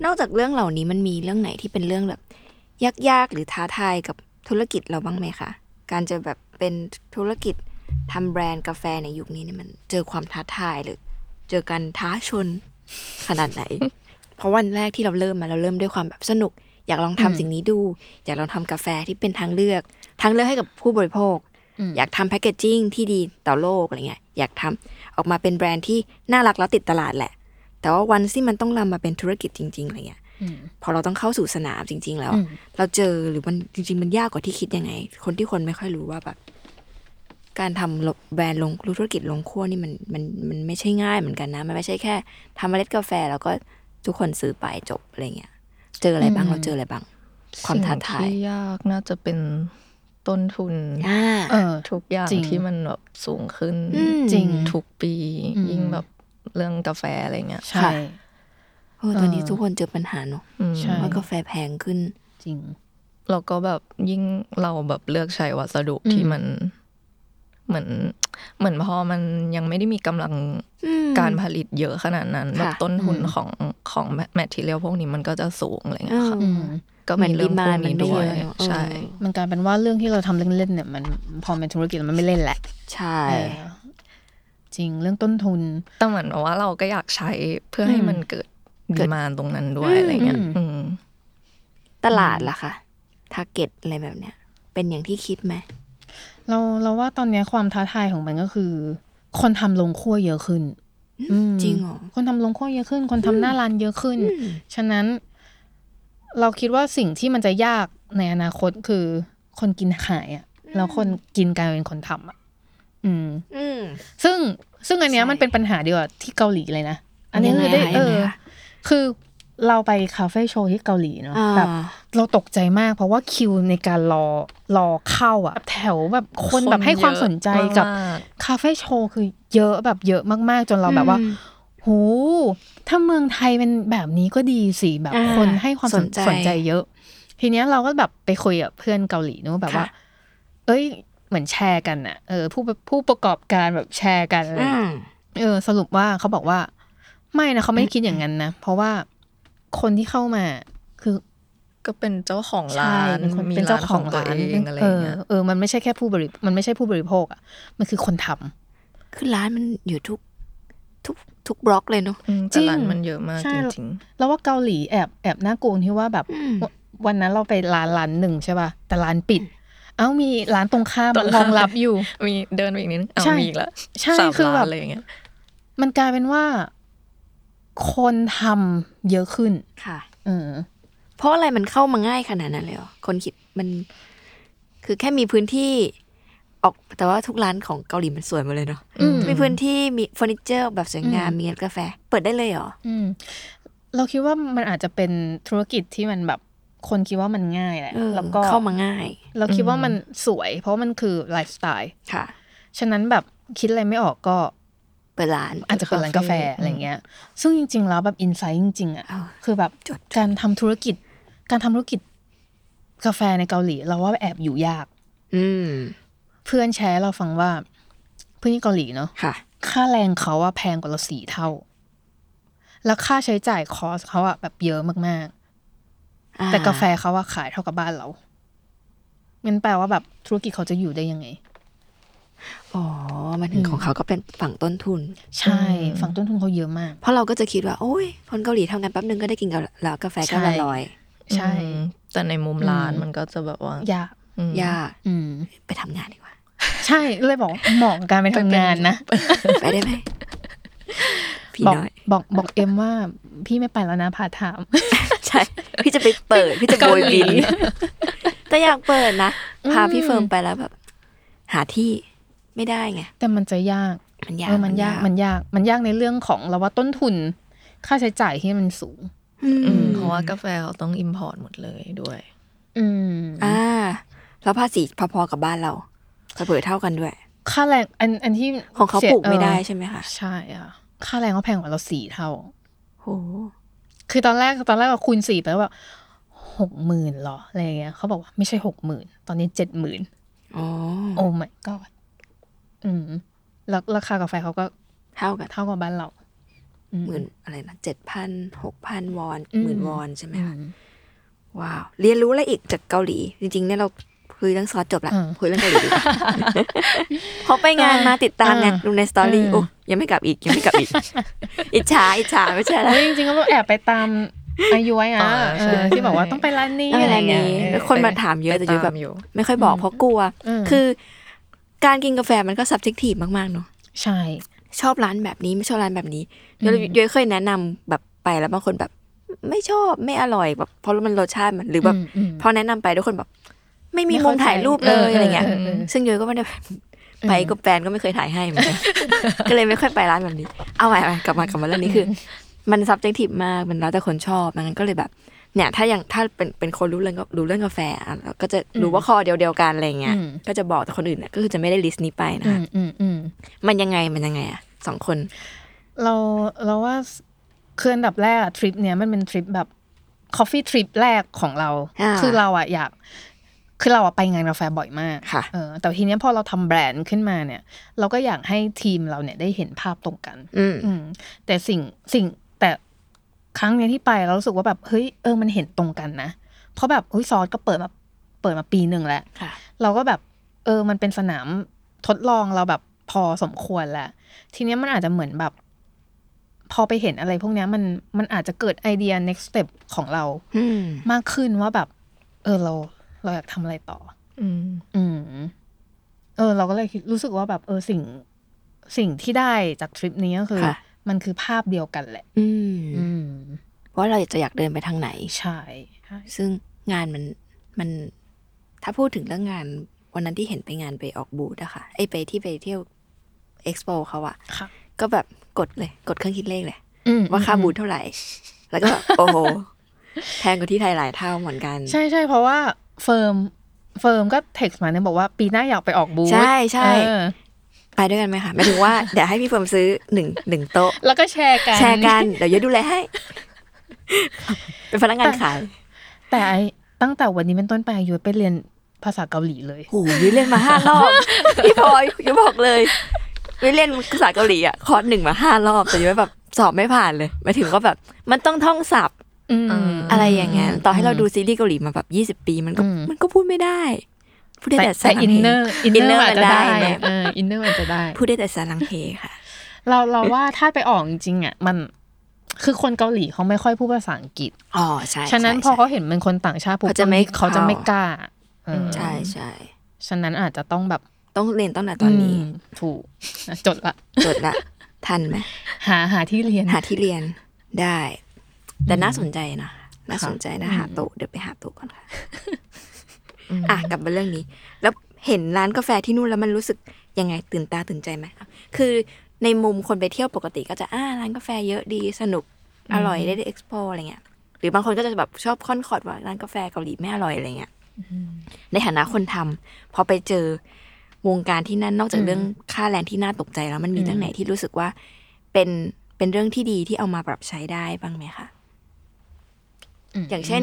นอกจากเรื่องเหล่านี้มันมีเรื่องไหนที่เป็นเรื่องแบบยากๆหรือท้าทายกับธุรกิจเราบ้างไหมคะการจะแบบเป็นธุรกิจทำแบรนด์กาแฟในยุคนี้เนี่ยมันเจอความท้าทายหรือเจอการท้าชนขนาดไหน เพราะวันแรกที่เราเริ่มมาเราเริ่มด้วยความแบบสนุกอยากลองทำสิ่งนี้ดูอยากลองทำกาแฟที่เป็นทางเลือกให้กับผู้บริโภคอยากทำแพคเกจจิ้งที่ดีต่อโลกอะไรเงี้ยอยากทำออกมาเป็นแบรนด์ที่น่ารักแล้วติดตลาดแหละแต่ว่าวันที่มันต้องรำมาเป็นธุรกิจจริงๆอะไรเงี้ยพอเราต้องเข้าสู่สนามจริงๆแล้วเราเจอหรือมันจริงๆมันยากกว่าที่คิดยังไงคนไม่ค่อยรู้ว่าแบบการทำแบรนด์ลงธุรกิจลงขั้วนี่มันไม่ใช่ง่ายเหมือนกันนะมันไม่ใช่แค่ทำเมล็ดกาแฟแล้วก็ทุกคนซื้อไปจบอะไรเงี้ยเจออะไรบ้างเราเจออะไรบ้างความท้าทายที่ยากน่าจะเป็นต้นทุนทุกอย่างที่มันแบบสูงขึ้นจริงทุกปียิ่งแบบเรื่องกาแฟอะไรเงี้ยใช่ตอนนี้ทุกคนเจอปัญหาเนอะว่ากาแฟแพงขึ้นจริงแล้วก็แบบยิ่งเราแบบเลือกใช้วัสดุที่มันเหมือนพอมันยังไม่ได้มีกำลังการผลิตเยอะขนาดนั้นแบบต้นทุนของแมททีเรียลพวกนี้มันก็จะสูงอะไรเงี้ยค่ะก็เป็นเรื่องพวกนี้ด้วยใช่มันกลายเป็นว่าเรื่องที่เราทำเล่นๆเนี่ยมันพอเป็นธุรกิจมันไม่เล่นแหละใช่จริงเรื่องต้นทุนแต่เหมือนว่าเราก็อยากใช้เพื่อให้มันเกิดมาตรงนั้นด้วยอะไรเงี้ยตลาดล่ะค่ะทาร์เก็ตอะไรแบบเนี้ยเป็นอย่างที่คิดไหมเราว่าตอนนี้ความท้าทายของมันก็คือคนทำลงคั่วเยอะขึ้นจริงเหรอคนทำลงคั่วเยอะขึ้นคนทำหน้าร้านเยอะขึ้นฉะนั้นเราคิดว่าสิ่งที่มันจะยากในอนาคตคือคนกินขายอ่ะแล้วคนกินกลายเป็นคนทำอ่ะซึ่งอันเนี้ยมันเป็นปัญหาเดียวที่เกาหลีเลยนะอันนี้คือได้คือเราไปคาเฟ่โชว์ที่เกาหลีเนาะแบบเราตกใจมากเพราะว่าคิวในการรอเข้าอ่ะแถวแบบคนแบบให้ความสนใจกับคาเฟ่โชว์คือเยอะแบบเยอะมากๆจนเราแบบว่าโหถ้าเมืองไทยเป็นแบบนี้ก็ดีสิแบบคนให้ความสนใจเยอะทีเนี้ยเราก็แบบไปคุยกับเพื่อนเกาหลีเนาะแบบว่าเอ้ยเหมือนแชร์กันอ่ะผู้ประกอบการแบบแชร์กันสรุปว่าเขาบอกว่าไม่นะเขาไม่คิดอย่างนั้นนะเพราะว่าคนที่เข้ามาคือก็เป็นเจ้าของร้านเป็นเจ้าของร้านอะไรอย่างเงี้ยมันไม่ใช่แค่มันไม่ใช่ผู้บริโภคอ่ะมันคือคนทำคือร้านมันอยู่ทุกบล็อกเลยเนาะจริงมันเยอะมากจริงๆแล้วว่าเกาหลีแอบน่ากลัวที่ว่าแบบวันนั้นเราไปร้านหนึ่งใช่ป่ะแต่ร้านปิดเอ้ามีร้านตรงข้ามรองรับอยู่มีเดินไปอีกนิดนึงมีอีกแล้วใช่คือแบบอะไรอย่างเงี้ยมันกลายเป็นว่าคนทำเยอะขึ้นค่ะเพราะอะไรมันเข้ามาง่ายขนาดนั้นเลยอ่ะคนคิดมันคือแค่มีพื้นที่ออกแต่ว่าทุกร้านของเกาหลีมันสวยหมดเลยเนาะมีพื้นที่มีเฟอร์นิเจอร์แบบสวยงามมีร้านกาแฟเปิดได้เลยเหรอเราคิดว่ามันอาจจะเป็นธุรกิจที่มันแบบคนคิดว่ามันง่ายแหละแล้วก็เข้ามาง่ายเราคิดว่ามันสวยเพราะมันคือไลฟ์สไตล์ค่ะฉะนั้นแบบคิดอะไรไม่ออกก็ เปิดร้านอาจจะเปิดร้านกาแฟอะไรเงี้ยซึ่งจริงๆแล้วแบบอินไซต์จริงๆอ่ะคือแบบการทำธุรกิจกาแฟในเกาหลีเราว่าแอบอยู่ยากเพื่อนแชร์เราฟังว่าเพื่อนที่เกาหลีเนาะค่าแรงเขาว่าแพงกว่าเรา4 เท่าแล้วค่าใช้จ่ายคอสเขาอะแบบเยอะมากๆแต่กาแฟเขาว่าขายเท่ากับบ้านเรามันแปลว่าแบบธุรกิจเขาจะอยู่ได้ยังไงอ๋อมันถึงของเขาก็เป็นฝั่งต้นทุนใช่ฝั่งต้นทุนเขาเยอะมากเพราะเราก็จะคิดว่าโอ้ยคนเกาหลีทำงานแป๊บนึงก็ได้กินกาแฟก็ละลอยใช่แต่ในมุมร้านมันก็จะแบบว่ายากไปทำงานดีกว่าใช่เลยบอกเหมาะกับการไปทำงานนะไปได้ไหมพี่น้อยบอกเอ็มว่าพี่ไม่ไปแล้วนะพาถามใช่พี่จะไปเปิดพี่จะโกยบินแต่อยากเปิดนะพาพี่เฟิร์มไปแล้วแบบหาที่ไม่ได้ไงแต่มันจะยากมันยากในเรื่องของเราว่าต้นทุนค่าใช้จ่ายที่มันสูงเพราะว่ากาแฟเขาต้องอิมพอร์ตหมดเลยด้วยแล้วภาษีพอๆกับบ้านเราเปิดเท่ากันด้วยค่าแรงอันที่ของเขาปลูกไม่ได้ใช่ไหมคะใช่ค่ะค่าแรงเขาแพงกว่าเรา4 เท่าโหคือตอนแรกเราคูณ4ไปแล้วแบบ 60,000 หรออะไรเงี้ยเขาบอกว่าไม่ใช่ 60,000 ตอนนี้ 70,000 อ๋อโอ้ my god แล้วราคากาแฟเขาก็เท่ากับบ้านเราหมื่นอะไรนะ 7,000 6,000 วอน 10,000 วอนใช่ไหมคะว้าวเรียนรู้อะไรอีกจากเกาหลีจริงๆเนี่ยเราคุยเรื่องซอสจบละคุยเรื่องเกาหลีดีกว่าพอไปงานมาติดตามเนี่ยดูในสตอรี่โอ้ยังไม่กลับอีกอิจฉาไม่ใช่แล้วจริงๆก็แอบไปตามอายุไว้นะที่บอกว่าต้องไปร้านนี้อะไรเงี้ยคนมาถามเยอะแต่ยุแบบไม่ค่อยบอกเพราะกลัวคือการกินกาแฟมันก็ subjective มากๆเนาะใช่ชอบร้านแบบนี้ไม่ชอบร้านแบบนี้ยุ้ยเคยแนะนำแบบไปแล้วบางคนแบบไม่ชอบไม่อร่อยแบบเพราะมันรสชาติมันหรือแบบพอแนะนำไปทุกคนแบบไม่มีมุมถ่ายรูปเลยอะไรเงี้ยซึ่งยุ้ยก็ไม่ได้ไปกับแฟนก็ไม่เคยถ่ายให้เหมือนกันก็เลยไม่ค่อยไปร้านแบบนี้เอาไปๆกลับมาเรื่องนี้คือมัน subjective มากมันแล้วแต่คนชอบงั้นก็เลยแบบเนี่ยถ้าเป็นคนรู้เรื่องกาแฟก็จะรู้ว่าคอเดียวกันอะไรเงี้ยก็จะบอกแต่คนอื่นเนี่ยก็คือจะไม่ได้ลิสต์นี้ไปนะคะมันยังไงอ่ะ2คนเราว่าคืออันดับแรกทริปเนี่ยมันเป็นทริปแบบคอฟฟี่ทริปแรกของเราคือเราอ่ะอยากคือเราไปงานกาแฟบ่อยมากแต่ทีนี้พอเราทำแบรนด์ขึ้นมาเนี่ยเราก็อยากให้ทีมเราเนี่ยได้เห็นภาพตรงกันแต่แต่ครั้งนี้ที่ไปเรารู้สึกว่าแบบเฮ้ยมันเห็นตรงกันนะเพราะแบบเฮ้ยซอสก็เปิดมาปี 1แล้วเราก็แบบมันเป็นสนามทดลองเราแบบพอสมควรแล้วทีนี้มันอาจจะเหมือนแบบพอไปเห็นอะไรพวกนี้มันอาจจะเกิดไอเดีย next step ของเรามากขึ้นว่าแบบเราอยากทำอะไรต่อเราก็เลยรู้สึกว่าแบบสิ่งที่ได้จากทริปนี้ก็คือมันคือภาพเดียวกันแหละว่าเราจะอยากเดินไปทางไหนใช่ซึ่งงานมันถ้าพูดถึงเรื่องงานวันนั้นที่เห็นไปงานไปออกบูธอะค่ะไปที่ไปเที่ยวเอ็กซ์โปเขาอะก็แบบกดเครื่องคิดเลขเลยว่าค่าบูธเท่าไหร่แล้วก็โอ้โหแพงกว่าที่ไทยหลายเท่าเหมือนกันใช่ๆเพราะว่าเฟิร์มก็เท็กซ์มาเนี่ยบอกว่าปีหน้าอยากไปออกบูธใช่ๆไปด้วยกันไหมคะหมายถึงว่าเดี๋ยวให้พี่เฟิร์มซื้อหนึ่งโต๊ะแล้วก็แชร์กันเดี๋ยวยุ้ยดูแลให้เป็นพนักงานขายแต่ตั้งแต่วันนี้เป็นต้นไปยุ้ยไปเรียนภาษาเกาหลีเลยโอ้โหยุ้ยเรียนมา5 รอบพี่พลอยยุ้ยบอกเลยยุ้ยเรียนภาษาเกาหลีอ่ะคอร์ส1มา5 รอบแต่ยุ้ยแบบสอบไม่ผ่านเลยหมายถึงว่าแบบมันต้องท่องศัพท์อะไรอย่างเงี้ยต่อให้เราดูซีรีส์เกาหลีมาแบบ20 ปีมันก็พูดไม่ได้พูดได้แต่สารังเฮอินเนอร์มันได้อินเนอร์มันจะได้พูดได้แต่สารังเฮค่ะเราว่าถ้าไปออกจริงๆอ่ะมันคือคนเกาหลีเขาไม่ค่อยพูดภาษาอังกฤษอ๋อใช่ฉะนั้นพอเขาเห็นเป็นคนต่างชาติปุ๊บเขาจะไม่กล้าใช่ใช่ฉะนั้นอาจจะต้องแบบต้องเรียนตั้งแต่ตอนนี้ถูกจดละทันไหมหาที่เรียนได้แต่น่าสนใจนะหาโต๊ะเดี๋ยวไปหาโต๊ะก่อนค่ะกลับมาเรื่องนี้แล้วเห็นร้านกาแฟที่นู่นแล้วมันรู้สึกยังไงตื่นตาตื่นใจไหมคือในมุมคนไปเที่ยวปกติก็จะร้านกาแฟเยอะดีสนุกอร่อยได้เอ็กซ์โปอะไรเงี้ยหรือบางคนก็จะแบบชอบค่อนขอดว่าร้านกาแฟเกาหลีไม่อร่อยอะไรเงี้ยในฐานะคนทำพอไปเจอ วงการที่นั่นนอกจากเรื่องค่าแรงที่น่าตกใจแล้วมันมีเรื่องไหนที่รู้สึกว่าเป็นเรื่องที่ดีที่เอามาปรับใช้ได้บ้างไหมคะอย่างเช่น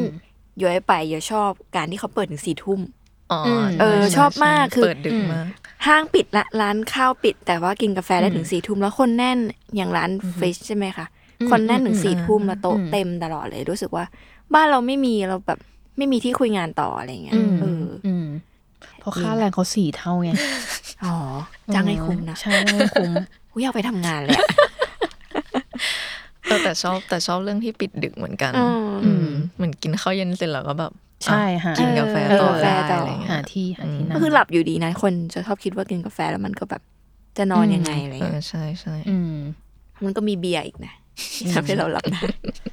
ย้อยไปย้อยชอบการที่เขาเปิดถึง 4 ทุ่มชอบมากคือห้างปิดละร้านข้าวปิดแต่ว่ากินกาแฟได้ถึง 4 ทุ่มแล้วคนแน่นอย่างร้านเฟรชใช่ไหมคะคนแน่นถึง 4 ทุ่มแล้วโต๊ะเต็มตลอดเลยรู้สึกว่าบ้านเราไม่มีเราแบบไม่มีที่คุยงานต่ออะไรเงี้ยเพราะค่าแรงเขา4 เท่าไงอ๋อจ้างให้คุ้มนะใช่คุ้มกูอยากไปทำงานเลยแต่ชอบเรื่องที่ปิดดึกเหมือนกันเหมือนกินข้าวเย็นเสร็จแล้วก็แบบใช่ค่ะกินกาแฟต่อได้อะไรเงี้ยหาที่นั่นก็คือหลับอยู่ดีนะคนจะชอบคิดว่ากินกาแฟแล้วมันก็แบบจะนอนยังไงอะไรเงี้ยใช่ๆมันก็มีเบียร์อีกนะทำให้เราหลับได้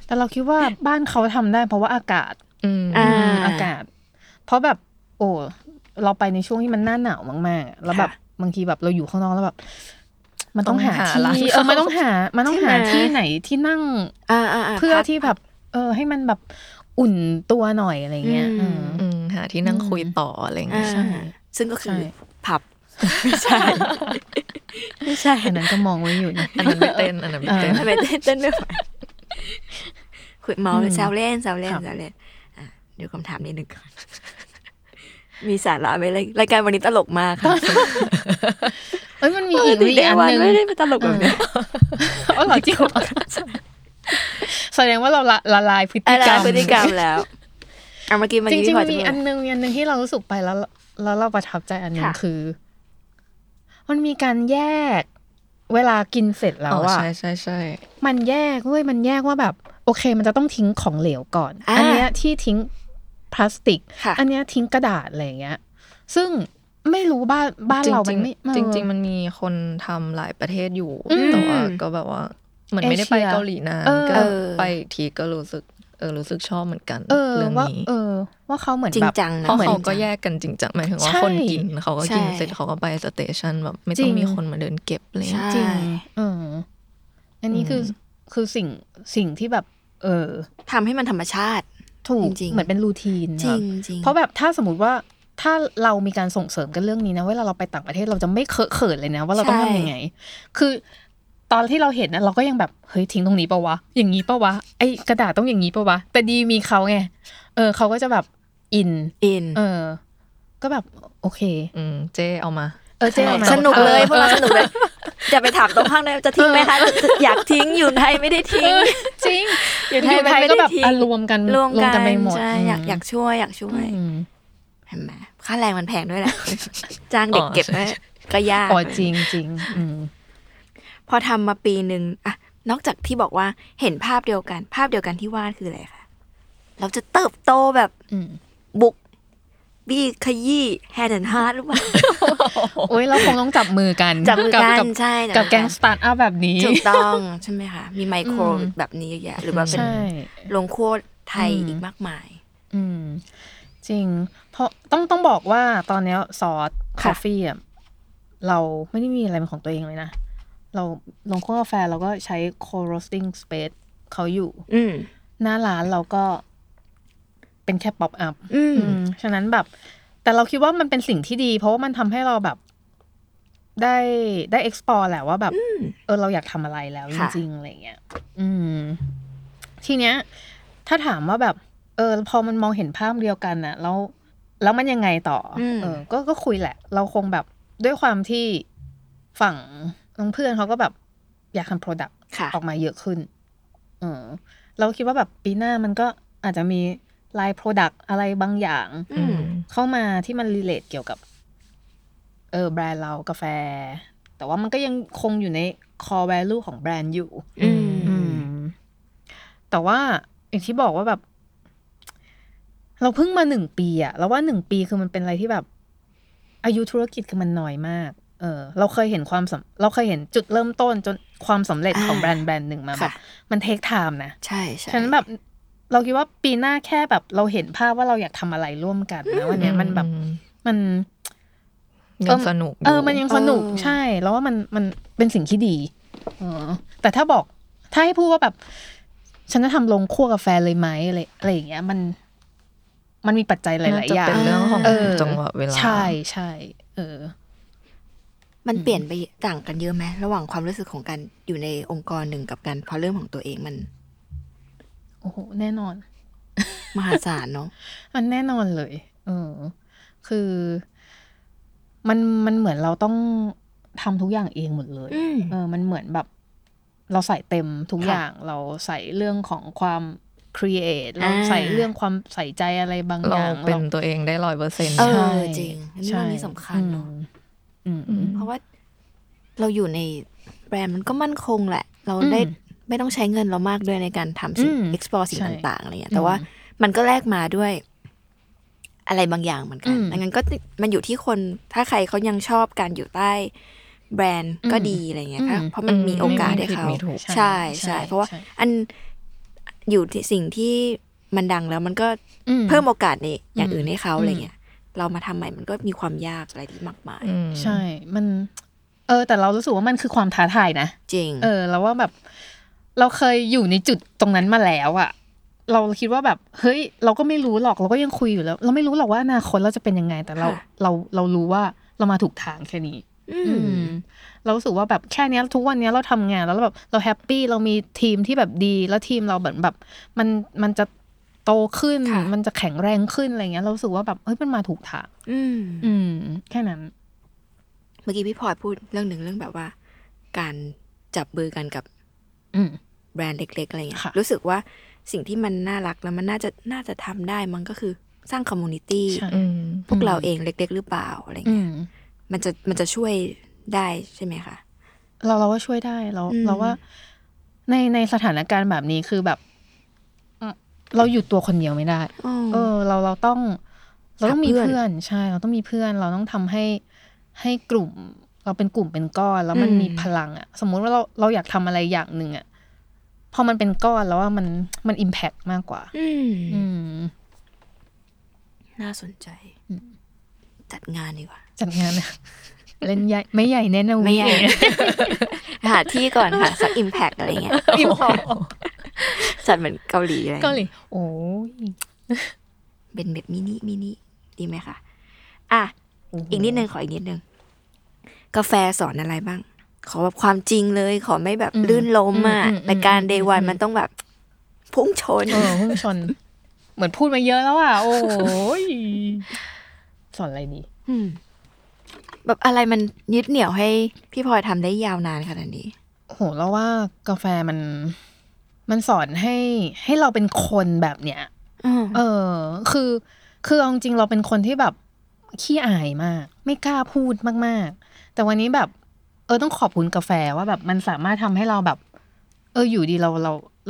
แต่เราคิดว่าบ้านเขาทำได้เพราะว่าอากาศเพราะแบบโอ้เราไปในช่วงที่มันหน้าหนาวมากๆแล้วแบบบางทีแบบเราอยู่ข้างนอกแล้วแบบมันต้องหาที่มันต้องหาที่ไหนที่นั่งเพื่อที่แบบให้มันแบบอุ่นตัวหน่อยอะไรเงี้ยหาที่นั่งคุยต่ออะไรเงี้ยซึ่งก็คือผับไม่ใช่อันนั้นก็มองไว้อยู่อันนั้นไม่เต้นไม่ไหวคุยเมาแซวเล่นเดี๋ยวคำถามนิดนึงก่อนมีสาระไหมรายการวันนี้ตลกมากค่ะเอ้ยมันมีอีกอันนึงไม่ได้มาตลกแบบนี้อ๋อหรอจริงแสดงว่าเราละลายพฤติกรรมแล้วเอามากินจริงๆมีอันนึงที่เรารู้สึกไปแล้วเราประทับใจอันนึงคือมันมีการแยกเวลากินเสร็จแล้วอ่ะใช่มันแยกเว้ยมันแยกว่าแบบโอเคมันจะต้องทิ้งของเหลวก่อนอันเนี้ยที่ทิ้งพลาสติกอันเนี้ยทิ้งกระดาษอะไรอย่างเงี้ยซึ่งไม่รู้บ้านเรามันไม่จริงมันมีคนทำหลายประเทศอยู่แต่ว่าก็แบบว่าเหมือนไม่ได้ไปเกาหลีนานก็ไปทีก็รู้สึกชอบเหมือนกันเรื่องนี้ว่าเขาเหมือนแบบเพราะเขาก็แยกกันจริงจังหมายถึงว่าคนกินเขาก็กินเสร็จเขาก็ไปสเตชันแบบไม่ต้องมีคนมาเดินเก็บเลยจริงอันนี้คือสิ่งที่แบบทำให้มันธรรมชาติถูกเหมือนเป็นรูทีนจริงเพราะแบบถ้าสมมติว่าถ้าเรามีการส่งเสริมกันเรื่องนี้นะเวลาเราไปต่างประเทศเราจะไม่เคอะเขินเลยนะว่าเราต้องทำยังไงคือตอนที่เราเห็นนะเราก็ยังแบบเฮ้ยทิ้งตรงนี้ปะวะอย่างนี้ปะวะไอกระดาษต้องอย่างนี้ปะวะแต่ดีมีเขาไงเขาก็จะแบบอินก็แบบโอเคเจ๊เอามาเจ๊สนุกเลยพวกเราสนุกเลยจะไปถามตรงข้างได้จะทิ้งไหมคะอยากทิ้งอยู่ไทยไม่ได้ทิ้งจริงอยู่ไทยไม่ได้ทิ้งรวมกันไปหมดอยากช่วยเห็นไหมค่าแรงมันแพงด้วยแหละจ้างเด็กเก็บก็ยากอ๋อจริงพอทำมาปีนึงอะนอกจากที่บอกว่าเห็นภาพเดียวกันที่วาดคืออะไรคะเราจะเติบโตแบบบุกบี้ขยี้แฮนด์แอนด์ฮาร์ดหรือเปล่าโอ้ยเราคงต้องจับมือกันใช่กับแก๊งสตาร์ทอัพแบบนี้ถูกต้องใช่ไหมคะมีไมโครแบบนี้เยอะแยะหรือว่าเป็นลงโคตรไทยอีกมากมายจริงเพราะต้องบอกว่าตอนนี้ซอสคอฟฟี่อ่ะเราไม่ได้มีอะไรเป็นของตัวเองเลยนะเราลงคั่วกาแฟเราก็ใช้ co-roasting space เขาอยู่หน้าร้านเราก็เป็นแค่ pop up ฉะนั้นแบบแต่เราคิดว่ามันเป็นสิ่งที่ดีเพราะว่ามันทำให้เราแบบได้ explore แหละว่าแบบเราอยากทำอะไรแล้วจริงๆอะไรเงี้ยทีเนี้ยถ้าถามว่าแบบพอมันมองเห็นภาพเดียวกันน่ะแล้วมันยังไงต่อก็คุยแหละเราคงแบบด้วยความที่ฝั่งน้องเพื่อนเขาก็แบบอยากทำ product ออกมาเยอะขึ้นเราคิดว่าแบบปีหน้ามันก็อาจจะมีลาย product อะไรบางอย่างเข้ามาที่มัน relate เกี่ยวกับแบรนด์เรากาแฟแต่ว่ามันก็ยังคงอยู่ใน core value ของแบรนด์อยู่แต่ว่าอย่างที่บอกว่าแบบเราเพิ่งมา1ปีอะเราว่า1ปีคือมันเป็นอะไรที่แบบอายุธุรกิจคือมันน้อยมากเราเคยเห็นจุดเริ่มต้นจนความสำเร็จของแบรนด์หนึ่งมาแบบมันเทคไทม์นะใช่ๆฉะนั้นแบบเราคิดว่าปีหน้าแค่แบบเราเห็นภาพว่าเราอยากทำอะไรร่วมกันนะวันนี้มันแบบมันยังสนุกมันยังสนุกใช่แล้วว่ามันเป็นสิ่งที่ดีแต่ถ้าให้พูดว่าแบบฉันจะทำลงคั่วกาแฟเลยไหมอะไรอย่างเงี้ยมันมีปัจจัยหลายๆอย่างเป็นเรื่องของจังหวะเวลาใช่ใช่ มันเปลี่ยนไปต่างกันเยอะไหมระหว่างความรู้สึกของการอยู่ในองค์กรหนึ่งกับการพอเริ่มของตัวเองมันโอ้โหแน่นอนมหาศาลเนาะมันแน่นอนเลยคือมันเหมือนเราต้องทำทุกอย่างเองหมดเลยมันเหมือนแบบเราใส่เต็มทุกอย่างเราใส่เรื่องของความครีเอทเราใส่เรื่องความใส่ใจอะไรบางอย่างเราเป็นตัวเองได้ 100% ใช่จริงอันนี้มันสำคัญเนาะเพราะว่าเราอยู่ในแบรนด์มันก็มั่นคงแหละเราได้ไม่ต้องใช้เงินเรามากด้วยในการทำสิ่ง explore สิ่งต่างๆอะไรเงี้ยแต่ว่ามันก็แลกมาด้วยอะไรบางอย่างเหมือนกันดังนั้นก็มันอยู่ที่คนถ้าใครเขายังชอบการอยู่ใต้แบรนด์ก็ดีอะไรเงี้ยเพราะมันมีโอกาสให้เขาใช่ใช่เพราะว่าอันอยู่ที่สิ่งที่มันดังแล้วมันก็เพิ่มโอกาสในอย่างอื่นให้เขาอะไรเงี้ยเรามาทำใหม่มันก็มีความยากอะไรที่มากมายใช่มันแต่เรารู้สึกว่ามันคือความท้าทายนะจริงเราว่าแบบเราเคยอยู่ในจุดตรงนั้นมาแล้วอะเราคิดว่าแบบเฮ้ยเราก็ไม่รู้หรอกเราก็ยังคุยอยู่แล้วเราไม่รู้หรอกว่าอนาคตเราจะเป็นยังไงแต่เรารู้ว่าเรามาถูกทางแค่นี้เรารู้สึกว่าแบบแค่นี้ทุกวันนี้เราทำงานแล้วแบบเราแฮปปี้เรามีทีมที่แบบดีแล้วทีมเราแบบมันจะโตขึ้นมันจะแข็งแรงขึ้นอะไรเงี้ยเรารู้สึกว่าแบบเฮ้ยมันมาถูกทางแค่นั้นเมื่อกี้พี่พลอยพูดเรื่องหนึ่งเรื่องแบบว่าการจับมือกันกับแบรนด์เล็กๆอะไรเงี้ยรู้สึกว่าสิ่งที่มันน่ารักแล้วมันน่าจะทำได้มันก็คือสร้างคอมมูนิตี้พวกเราเองเล็กๆหรือเปล่าอะไรเงี้ยมันจะช่วยได้ใช่ไหมคะเราว่าช่วยได้เราว่าในสถานการณ์แบบนี้คือแบบเราอยู่ตัวคนเดียวไม่ได้เราต้องมีเพื่อนใช่เราต้องมีเพื่อนเราต้องทำให้กลุ่มเราเป็นกลุ่มเป็นก้อนแล้วมันมีพลังอ่ะสมมติว่าเราอยากทำอะไรอย่างหนึ่งอ่ะพอมันเป็นก้อนแล้วว่ามัน impact มากกว่าน่าสนใจจัดงานดีกว่าจัดงานนะเล่นใหญ่ไม่ใหญ่แน่นอนไม่ใหญ่หาที่ก่อนค่ะสัก impact อะไรเงี้ยจัดเหมือนเกาหลีอะไรเกาหลีโอ้ยเป็นแบบมินิดีไหมคะอ่ะอีกนิดนึงขออีกนิดนึงกาแฟสอนอะไรบ้างขอแบบความจริงเลยขอไม่แบบลื่นล้มอ่ะแต่การ Day One มันต้องแบบพุ่งชนเหมือนพูดมาเยอะแล้วอ่ะโอ้ยสอนอะไรดีแบบอะไรมันยึดเหนี่ยวให้พี่พลอยทำได้ยาวนานขนาดนี้โหแล้วว่ากาแฟมันสอนให้เราเป็นคนแบบเนี้ยคือเอาจริงเราเป็นคนที่แบบขี้อายมากไม่กล้าพูดมากๆแต่วันนี้แบบต้องขอบคุณกาแฟว่าแบบมันสามารถทำให้เราแบบอยู่ดีเ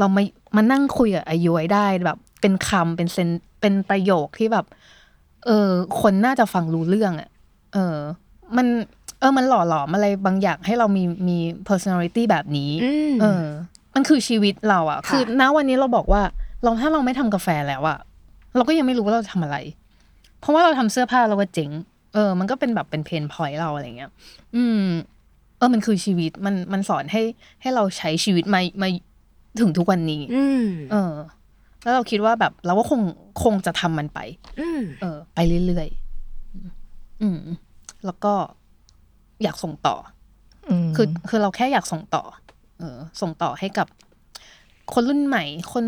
รามานั่งคุยกับอายุได้แบบเป็นคำเป็นประโยคที่แบบคนน่าจะฟังรู้เรื่องอ่ะมันหล่อหลอมอะไรบางอย่างให้เรามี personality แบบนี้มันคือชีวิตเราอ่ะคือณวันนี้เราบอกว่าเราถ้าเราไม่ทำกาแฟแล้วอ่ะเราก็ยังไม่รู้ว่าเราทำอะไรเพราะว่าเราทำเสื้อผ้าเราก็เจ๋งมันก็เป็นแบบเป็นเพนพอยต์เราอะไรเงี้ยมันคือชีวิตมันสอนให้เราใช้ชีวิตมาถึงทุกวันนี้แล้วเราคิดว่าแบบเราก็คงจะทำมันไปไปเรื่อยๆแล้วก็อยากส่งต่อคือเราแค่อยากส่งต่อส่งต่อให้กับคนรุ่นใหม่คน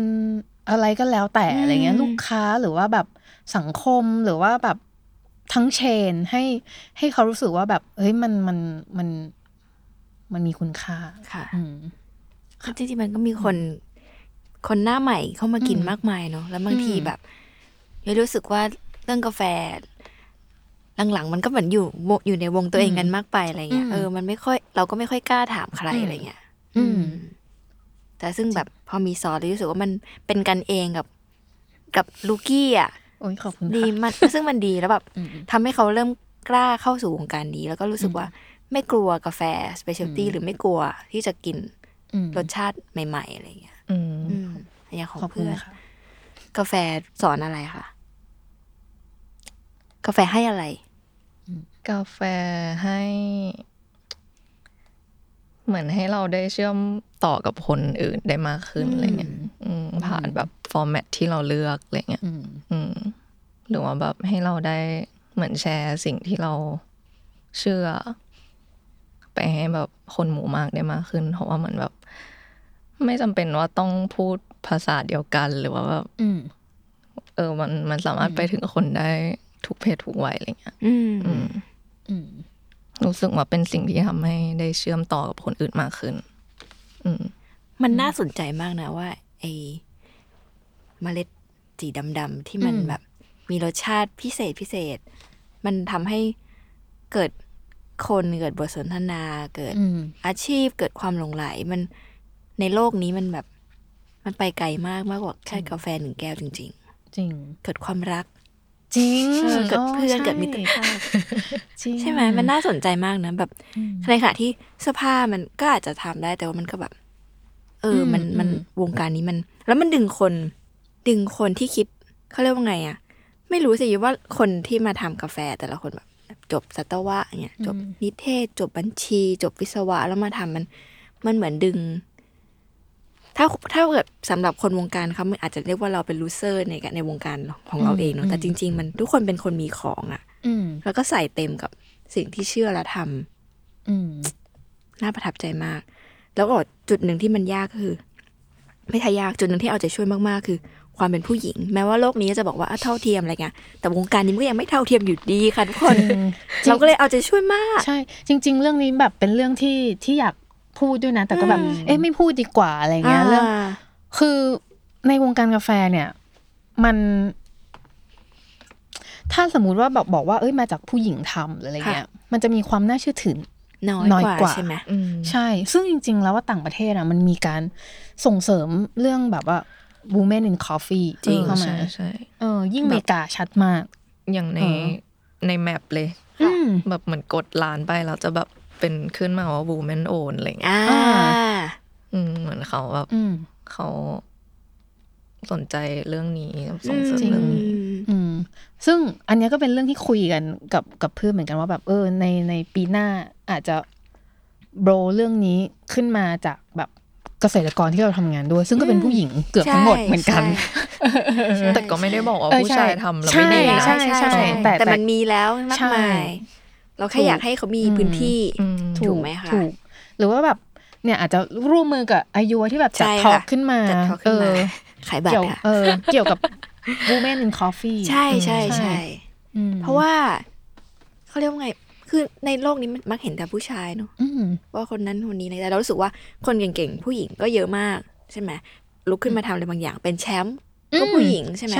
อะไรก็แล้วแต่อะไรเงี้ยลูกค้าหรือว่าแบบสังคมหรือว่าแบบทั้งเชนให้เขารู้สึกว่าแบบเฮ้ยมันมีคุณค่าค่ะจริงๆมันก็มีคนหน้าใหม่เข้ามากินมากมายเนาะแล้วบางทีแบบเลยรู้สึกว่าเรื่องกาแฟหลังๆมันก็เหมือนอยู่ในวงตัวเองกันมากไปอะไรเงี้ยมันไม่ค่อยเราก็ไม่ค่อยกล้าถามใครอะไรเงี้ยแต่ซึ่งแบบพอมีซอสเลยรู้สึกว่ามันเป็นกันเองกับลูกี้อ่ะดีมันซึ่งมันดีแล้วแบบทำให้เขาเริ่มกล้าเข้าสู่วงการนี้แล้วก็รู้สึกว่าไม่กลัวกาแฟสเปเชียลตี้หรือไม่กลัวที่จะกินรสชาติใหม่ๆอะไรอย่างเงี้ยอย่างของเพื่อนกาแฟสอนอะไรคะกาแฟให้อะไรกาแฟให้เหมือนให้เราได้เชื่อมต่อกับคนอื่นได้มากขึ้นอะไรเงี้ยผ่านแบบฟอร์แมตที่เราเลือกอะไรเงี้ยหรือว่าแบบให้เราได้เหมือนแชร์สิ่งที่เราเชื่อ ไปให้แบบคนหมู่มากได้มากขึ้นเพราะว่าเหมือนแบบไม่จำเป็นว่าต้องพูดภาษาเดียวกันหรือว่าแบบมันสามารถไปถึงคนได้ทุกเพศทุกวัยอะไรเงี้ยรู้สึกว่าเป็นสิ่งที่ทำให้ได้เชื่อมต่อกับคนอื่นมากขึ้นมันน่าสนใจมากนะว่าไอ้เมล็ดสีดำๆที่มันแบบมีรสชาติพิเศษมันทำให้เกิดคนเกิดบทสนทนาเกิดอาชีพเกิดความหลงใหลมันในโลกนี้มันแบบมันไปไกลมากกว่าแค่กาแฟ1แก้วจริงๆจริงเกิดความรักจริงเกิดเพื่อนเกิดมิตรภาพใช่ไหมมันน่าสนใจมากนะแบบในขณะที่เสื้อผ้ามันก็อาจจะทำได้แต่ว่ามันก็แบบมันวงการนี้มันแล้วมันดึงคนที่คิดเขาเรียกว่าไงอ่ะไม่รู้สิว่าคนที่มาทำกาแฟแต่ละคนแบบจบสัตวะเนี่ยจบนิเทศจบบัญชีจบวิศวะแล้วมาทำมันเหมือนดึงถ้าเกิดสำหรับคนวงการเขาอาจจะเรียกว่าเราเป็นลูเซอร์ในวงการของเราเองเนาะแต่จริงๆมันทุกคนเป็นคนมีของอ่ะแล้วก็ใส่เต็มกับสิ่งที่เชื่อและทำน่าประทับใจมากแล้วก็จุดหนึ่งที่มันยากคือไม่ทายากจุดหนึ่งที่เอาใจช่วยมากๆคือความเป็นผู้หญิงแม้ว่าโลกนี้จะบอกว่าเท่าเทียมอะไรเงี้ยแต่วงการนี้มันก็ยังไม่เท่าเทียมอยู่ดีค่ะทุกคนเราก็เลยเอาใจช่วยมากใช่จริงๆเรื่องนี้แบบเป็นเรื่องที่อยากพูดด้วยนะแต่ก็แบบไม่พูดดีกว่าอะไรเงี้ยเรื่องคือในวงการกาแฟเนี่ยมันถ้าสมมุติว่าบอกว่ามาจากผู้หญิงทำหรืออะไรเงี้ยมันจะมีความน่าเชื่อถือน้อยกว่าใช่ไหมใช่ซึ่งจริงๆแล้วว่าต่างประเทศอ่ะมันมีการส่งเสริมเรื่องแบบว่า women in coffee จริงเข้ามาใช่ยิ่งอเมริกาชัดมากอย่างในแมปเลยแบบเหมือนกดร้านไปแล้วจะแบบเป็นขึ้นมาว่า women own อะไรอย่างเงี้ยเหมือนเขาแบบเขาสนใจเรื่องนี้ส่งเสริมเรื่องนี้ซึ่งอันนี้ก็เป็นเรื่องที่คุยกันกับเพื่อนเหมือนกันว่าแบบในปีหน้าอาจจะโบรเรื่องนี้ขึ้นมาจากแบบเกษตรกรที่เราทำงานด้วยซึ่งก็เป็นผู้หญิงเกือบทั้งหมดเหมือนกันแต่ก็ไม่ได้บอกว่าผู้ชายทำแล้วไม่ดีนะใช่แต่มันมีแล้วมากมายเราแค่อยากให้เขามีพื้นที่ถูกไหมคะถูกหรือว่าแบบเนี่ยอาจจะร่วมมือกับอายุที่แบบจัดทอล์คขึ้นมาขายบัตรค่ะเกี่ยวกับ Women in Coffee ใช่ใช่ใช่เพราะว่าเขาเรียกว่าไงคือในโลกนี้มันมักเห็นแต่ผู้ชายเนอะว่าคนนั้นคนนี้แต่เรารู้สึกว่าคนเก่งๆผู้หญิงก็เยอะมากใช่ไหมลุกขึ้นมาทำอะไรบางอย่างเป็นแชมป์ก็ผู้หญิงใช่ไหม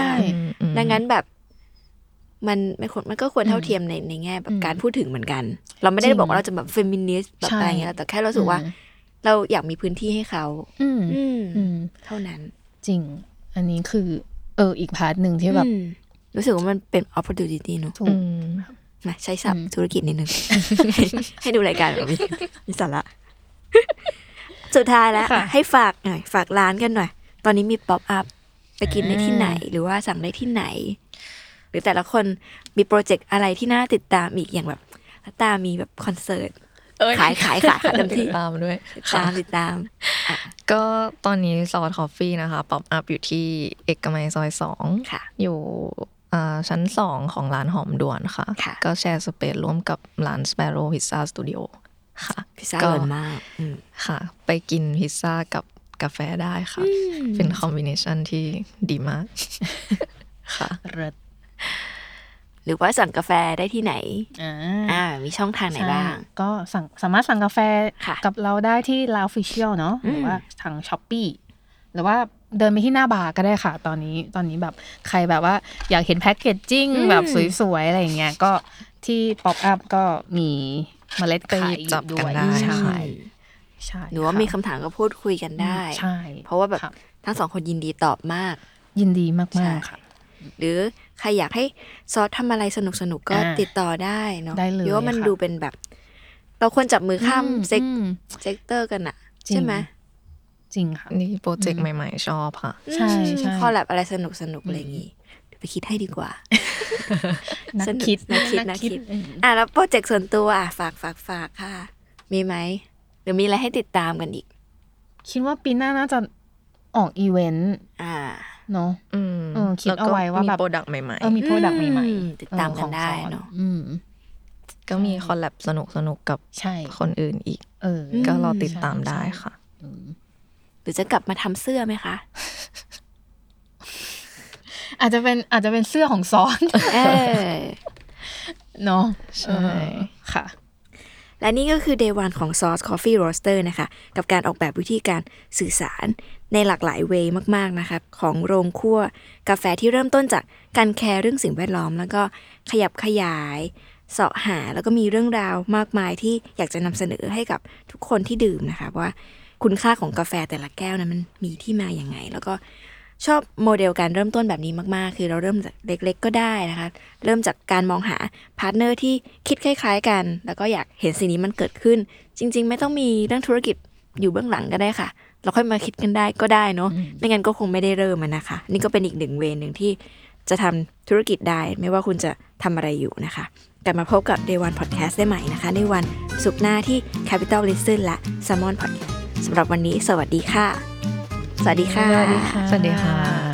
ดังนั้นแบบมันก็ควรเท่าเทียมในแง่แบบการพูดถึงเหมือนกันเราไม่ได้บอกว่าเราจะแบบเฟมินิสต์แบบอะไรอย่างเงี้ยแต่แค่เรารู้สึกว่าเราอยากมีพื้นที่ให้เขาเท่านั้นจริงอันนี้คืออีกพาร์ทนึงที่แบบรู้สึกว่ามันเป็น opportunity เนอะมาใช้ศัพท์ธุรกิจนิดนึง ให้ดูรายการแบบนี้มีสาระสุดท้ายแล้วให้ฝากร้านกันหน่อยตอนนี้มีป๊อปอัพไปกินได้ที่ไหนหรือว่าสั่งได้ที่ไหนหรือแต่ละคนมีโปรเจกต์อะไรที่น่าติดตามอีกอย่างแบบตามีแบบคอนเสิร์ตขายเต็มที่ตามด้วยติดตามก็ตอนนี้ Sauce Coffee นะคะป๊อปอัพอยู่ที่เอกมัยซอย2ค่ะอยู่ชั้น2ของร้านหอมด่วนค่ะก็แชร์สเปซร่วมกับร้าน Sparrow Pizza Studio ค่ะพิซซ่าอร่อยมากค่ะไปกินพิซซ่ากับกาแฟได้ค่ะเป็นคอมบิเนชั่นที่ดีมากค่ะหรือว่าสั่งกาแฟได้ที่ไหนมีช่องทางไหนบ้างก็สามารถสั่งกาแฟกับเราได้ที่ Lao Official เนาะหรือว่าทาง Shopee หรือว่าเดินไปที่หน้าบาร์ก็ได้ค่ะตอนนี้แบบใครแบบว่าอยากเห็นแพ็คเกจจิ้งแบบสวยๆอะไรอย่างเงี้ยก็ที่ Pop Up ก็มีเมล็ดขายจับกันได้ใช่หรือว่ามีคำถามก็พูดคุยกันได้ใช่เพราะว่าแบบทั้งสองคนยินดีตอบมากยินดีมากๆค่ะหรือใครอยากให้ซอสทำอะไรสนุกก็ติดต่อได้เนาะเพราะว่ามันดูเป็นแบบเราควรจับมือข้ามเซกเตอร์กันอะใช่ไหมจริงค่ะนี่โปรเจกต์ใหม่ๆชอบค่ะใช่คอลแลบอะไรสนุกอะไรอย่างงี้เดี๋ยวไปคิดให้ดีกว่านักคิดแล้วโปรเจกต์ส่วนตัวฝากค่ะมีไหมหรือมีอะไรให้ติดตามกันอีกคิดว่าปีหน้าน่าจะออกอีเวนต์เนาะคิดเอาไว้ว่าแบบมีโปรดักต์ใหม่ๆติดตามกันได้เนาะ ก็มีคอลแลบสนุกๆกับคนอื่นอีกก็รอติดตามได้ค่ะหรือจะกลับมาทำเสื้อไหมคะอาจจะเป็นเสื้อของซ้อนเนาะใช่ค่ะและนี่ก็คือ Day One ของ Source Coffee Roaster นะคะกับการออกแบบวิธีการสื่อสารในหลากหลายเวย์มากๆนะคะของโรงคั่วกาแฟที่เริ่มต้นจากการแคร์เรื่องสิ่งแวดล้อมแล้วก็ขยับขยายเสาะหาแล้วก็มีเรื่องราวมากมายที่อยากจะนำเสนอให้กับทุกคนที่ดื่มนะคะว่าคุณค่าของกาแฟแต่ละแก้วนั้นมันมีที่มาอย่างไรแล้วก็ชอบโมเดลการเริ่มต้นแบบนี้มากๆคือเราเริ่มจากเล็กๆก็ได้นะคะเริ่มจากการมองหาพาร์ทเนอร์ที่คิดคล้ายๆกันแล้วก็อยากเห็นสิ่งนี้มันเกิดขึ้นจริงๆไม่ต้องมีเรื่องธุรกิจอยู่เบื้องหลังก็ได้ค่ะเราค่อยมาคิดกันได้ก็ได้เนาะไม่งั้นก็คงไม่ได้เริ่มนะคะนี่ก็เป็นอีกหนึ่งเวย์นึงที่จะทำธุรกิจได้ไม่ว่าคุณจะทำอะไรอยู่นะคะกลับมาพบกับ Day One Podcast ได้ใหม่นะคะในวันศุกร์หน้าที่ Capital Listener และ Salmon Podcast สำหรับวันนี้สวัสดีค่ะสวัสดีค่ะสวัสดีค่ะ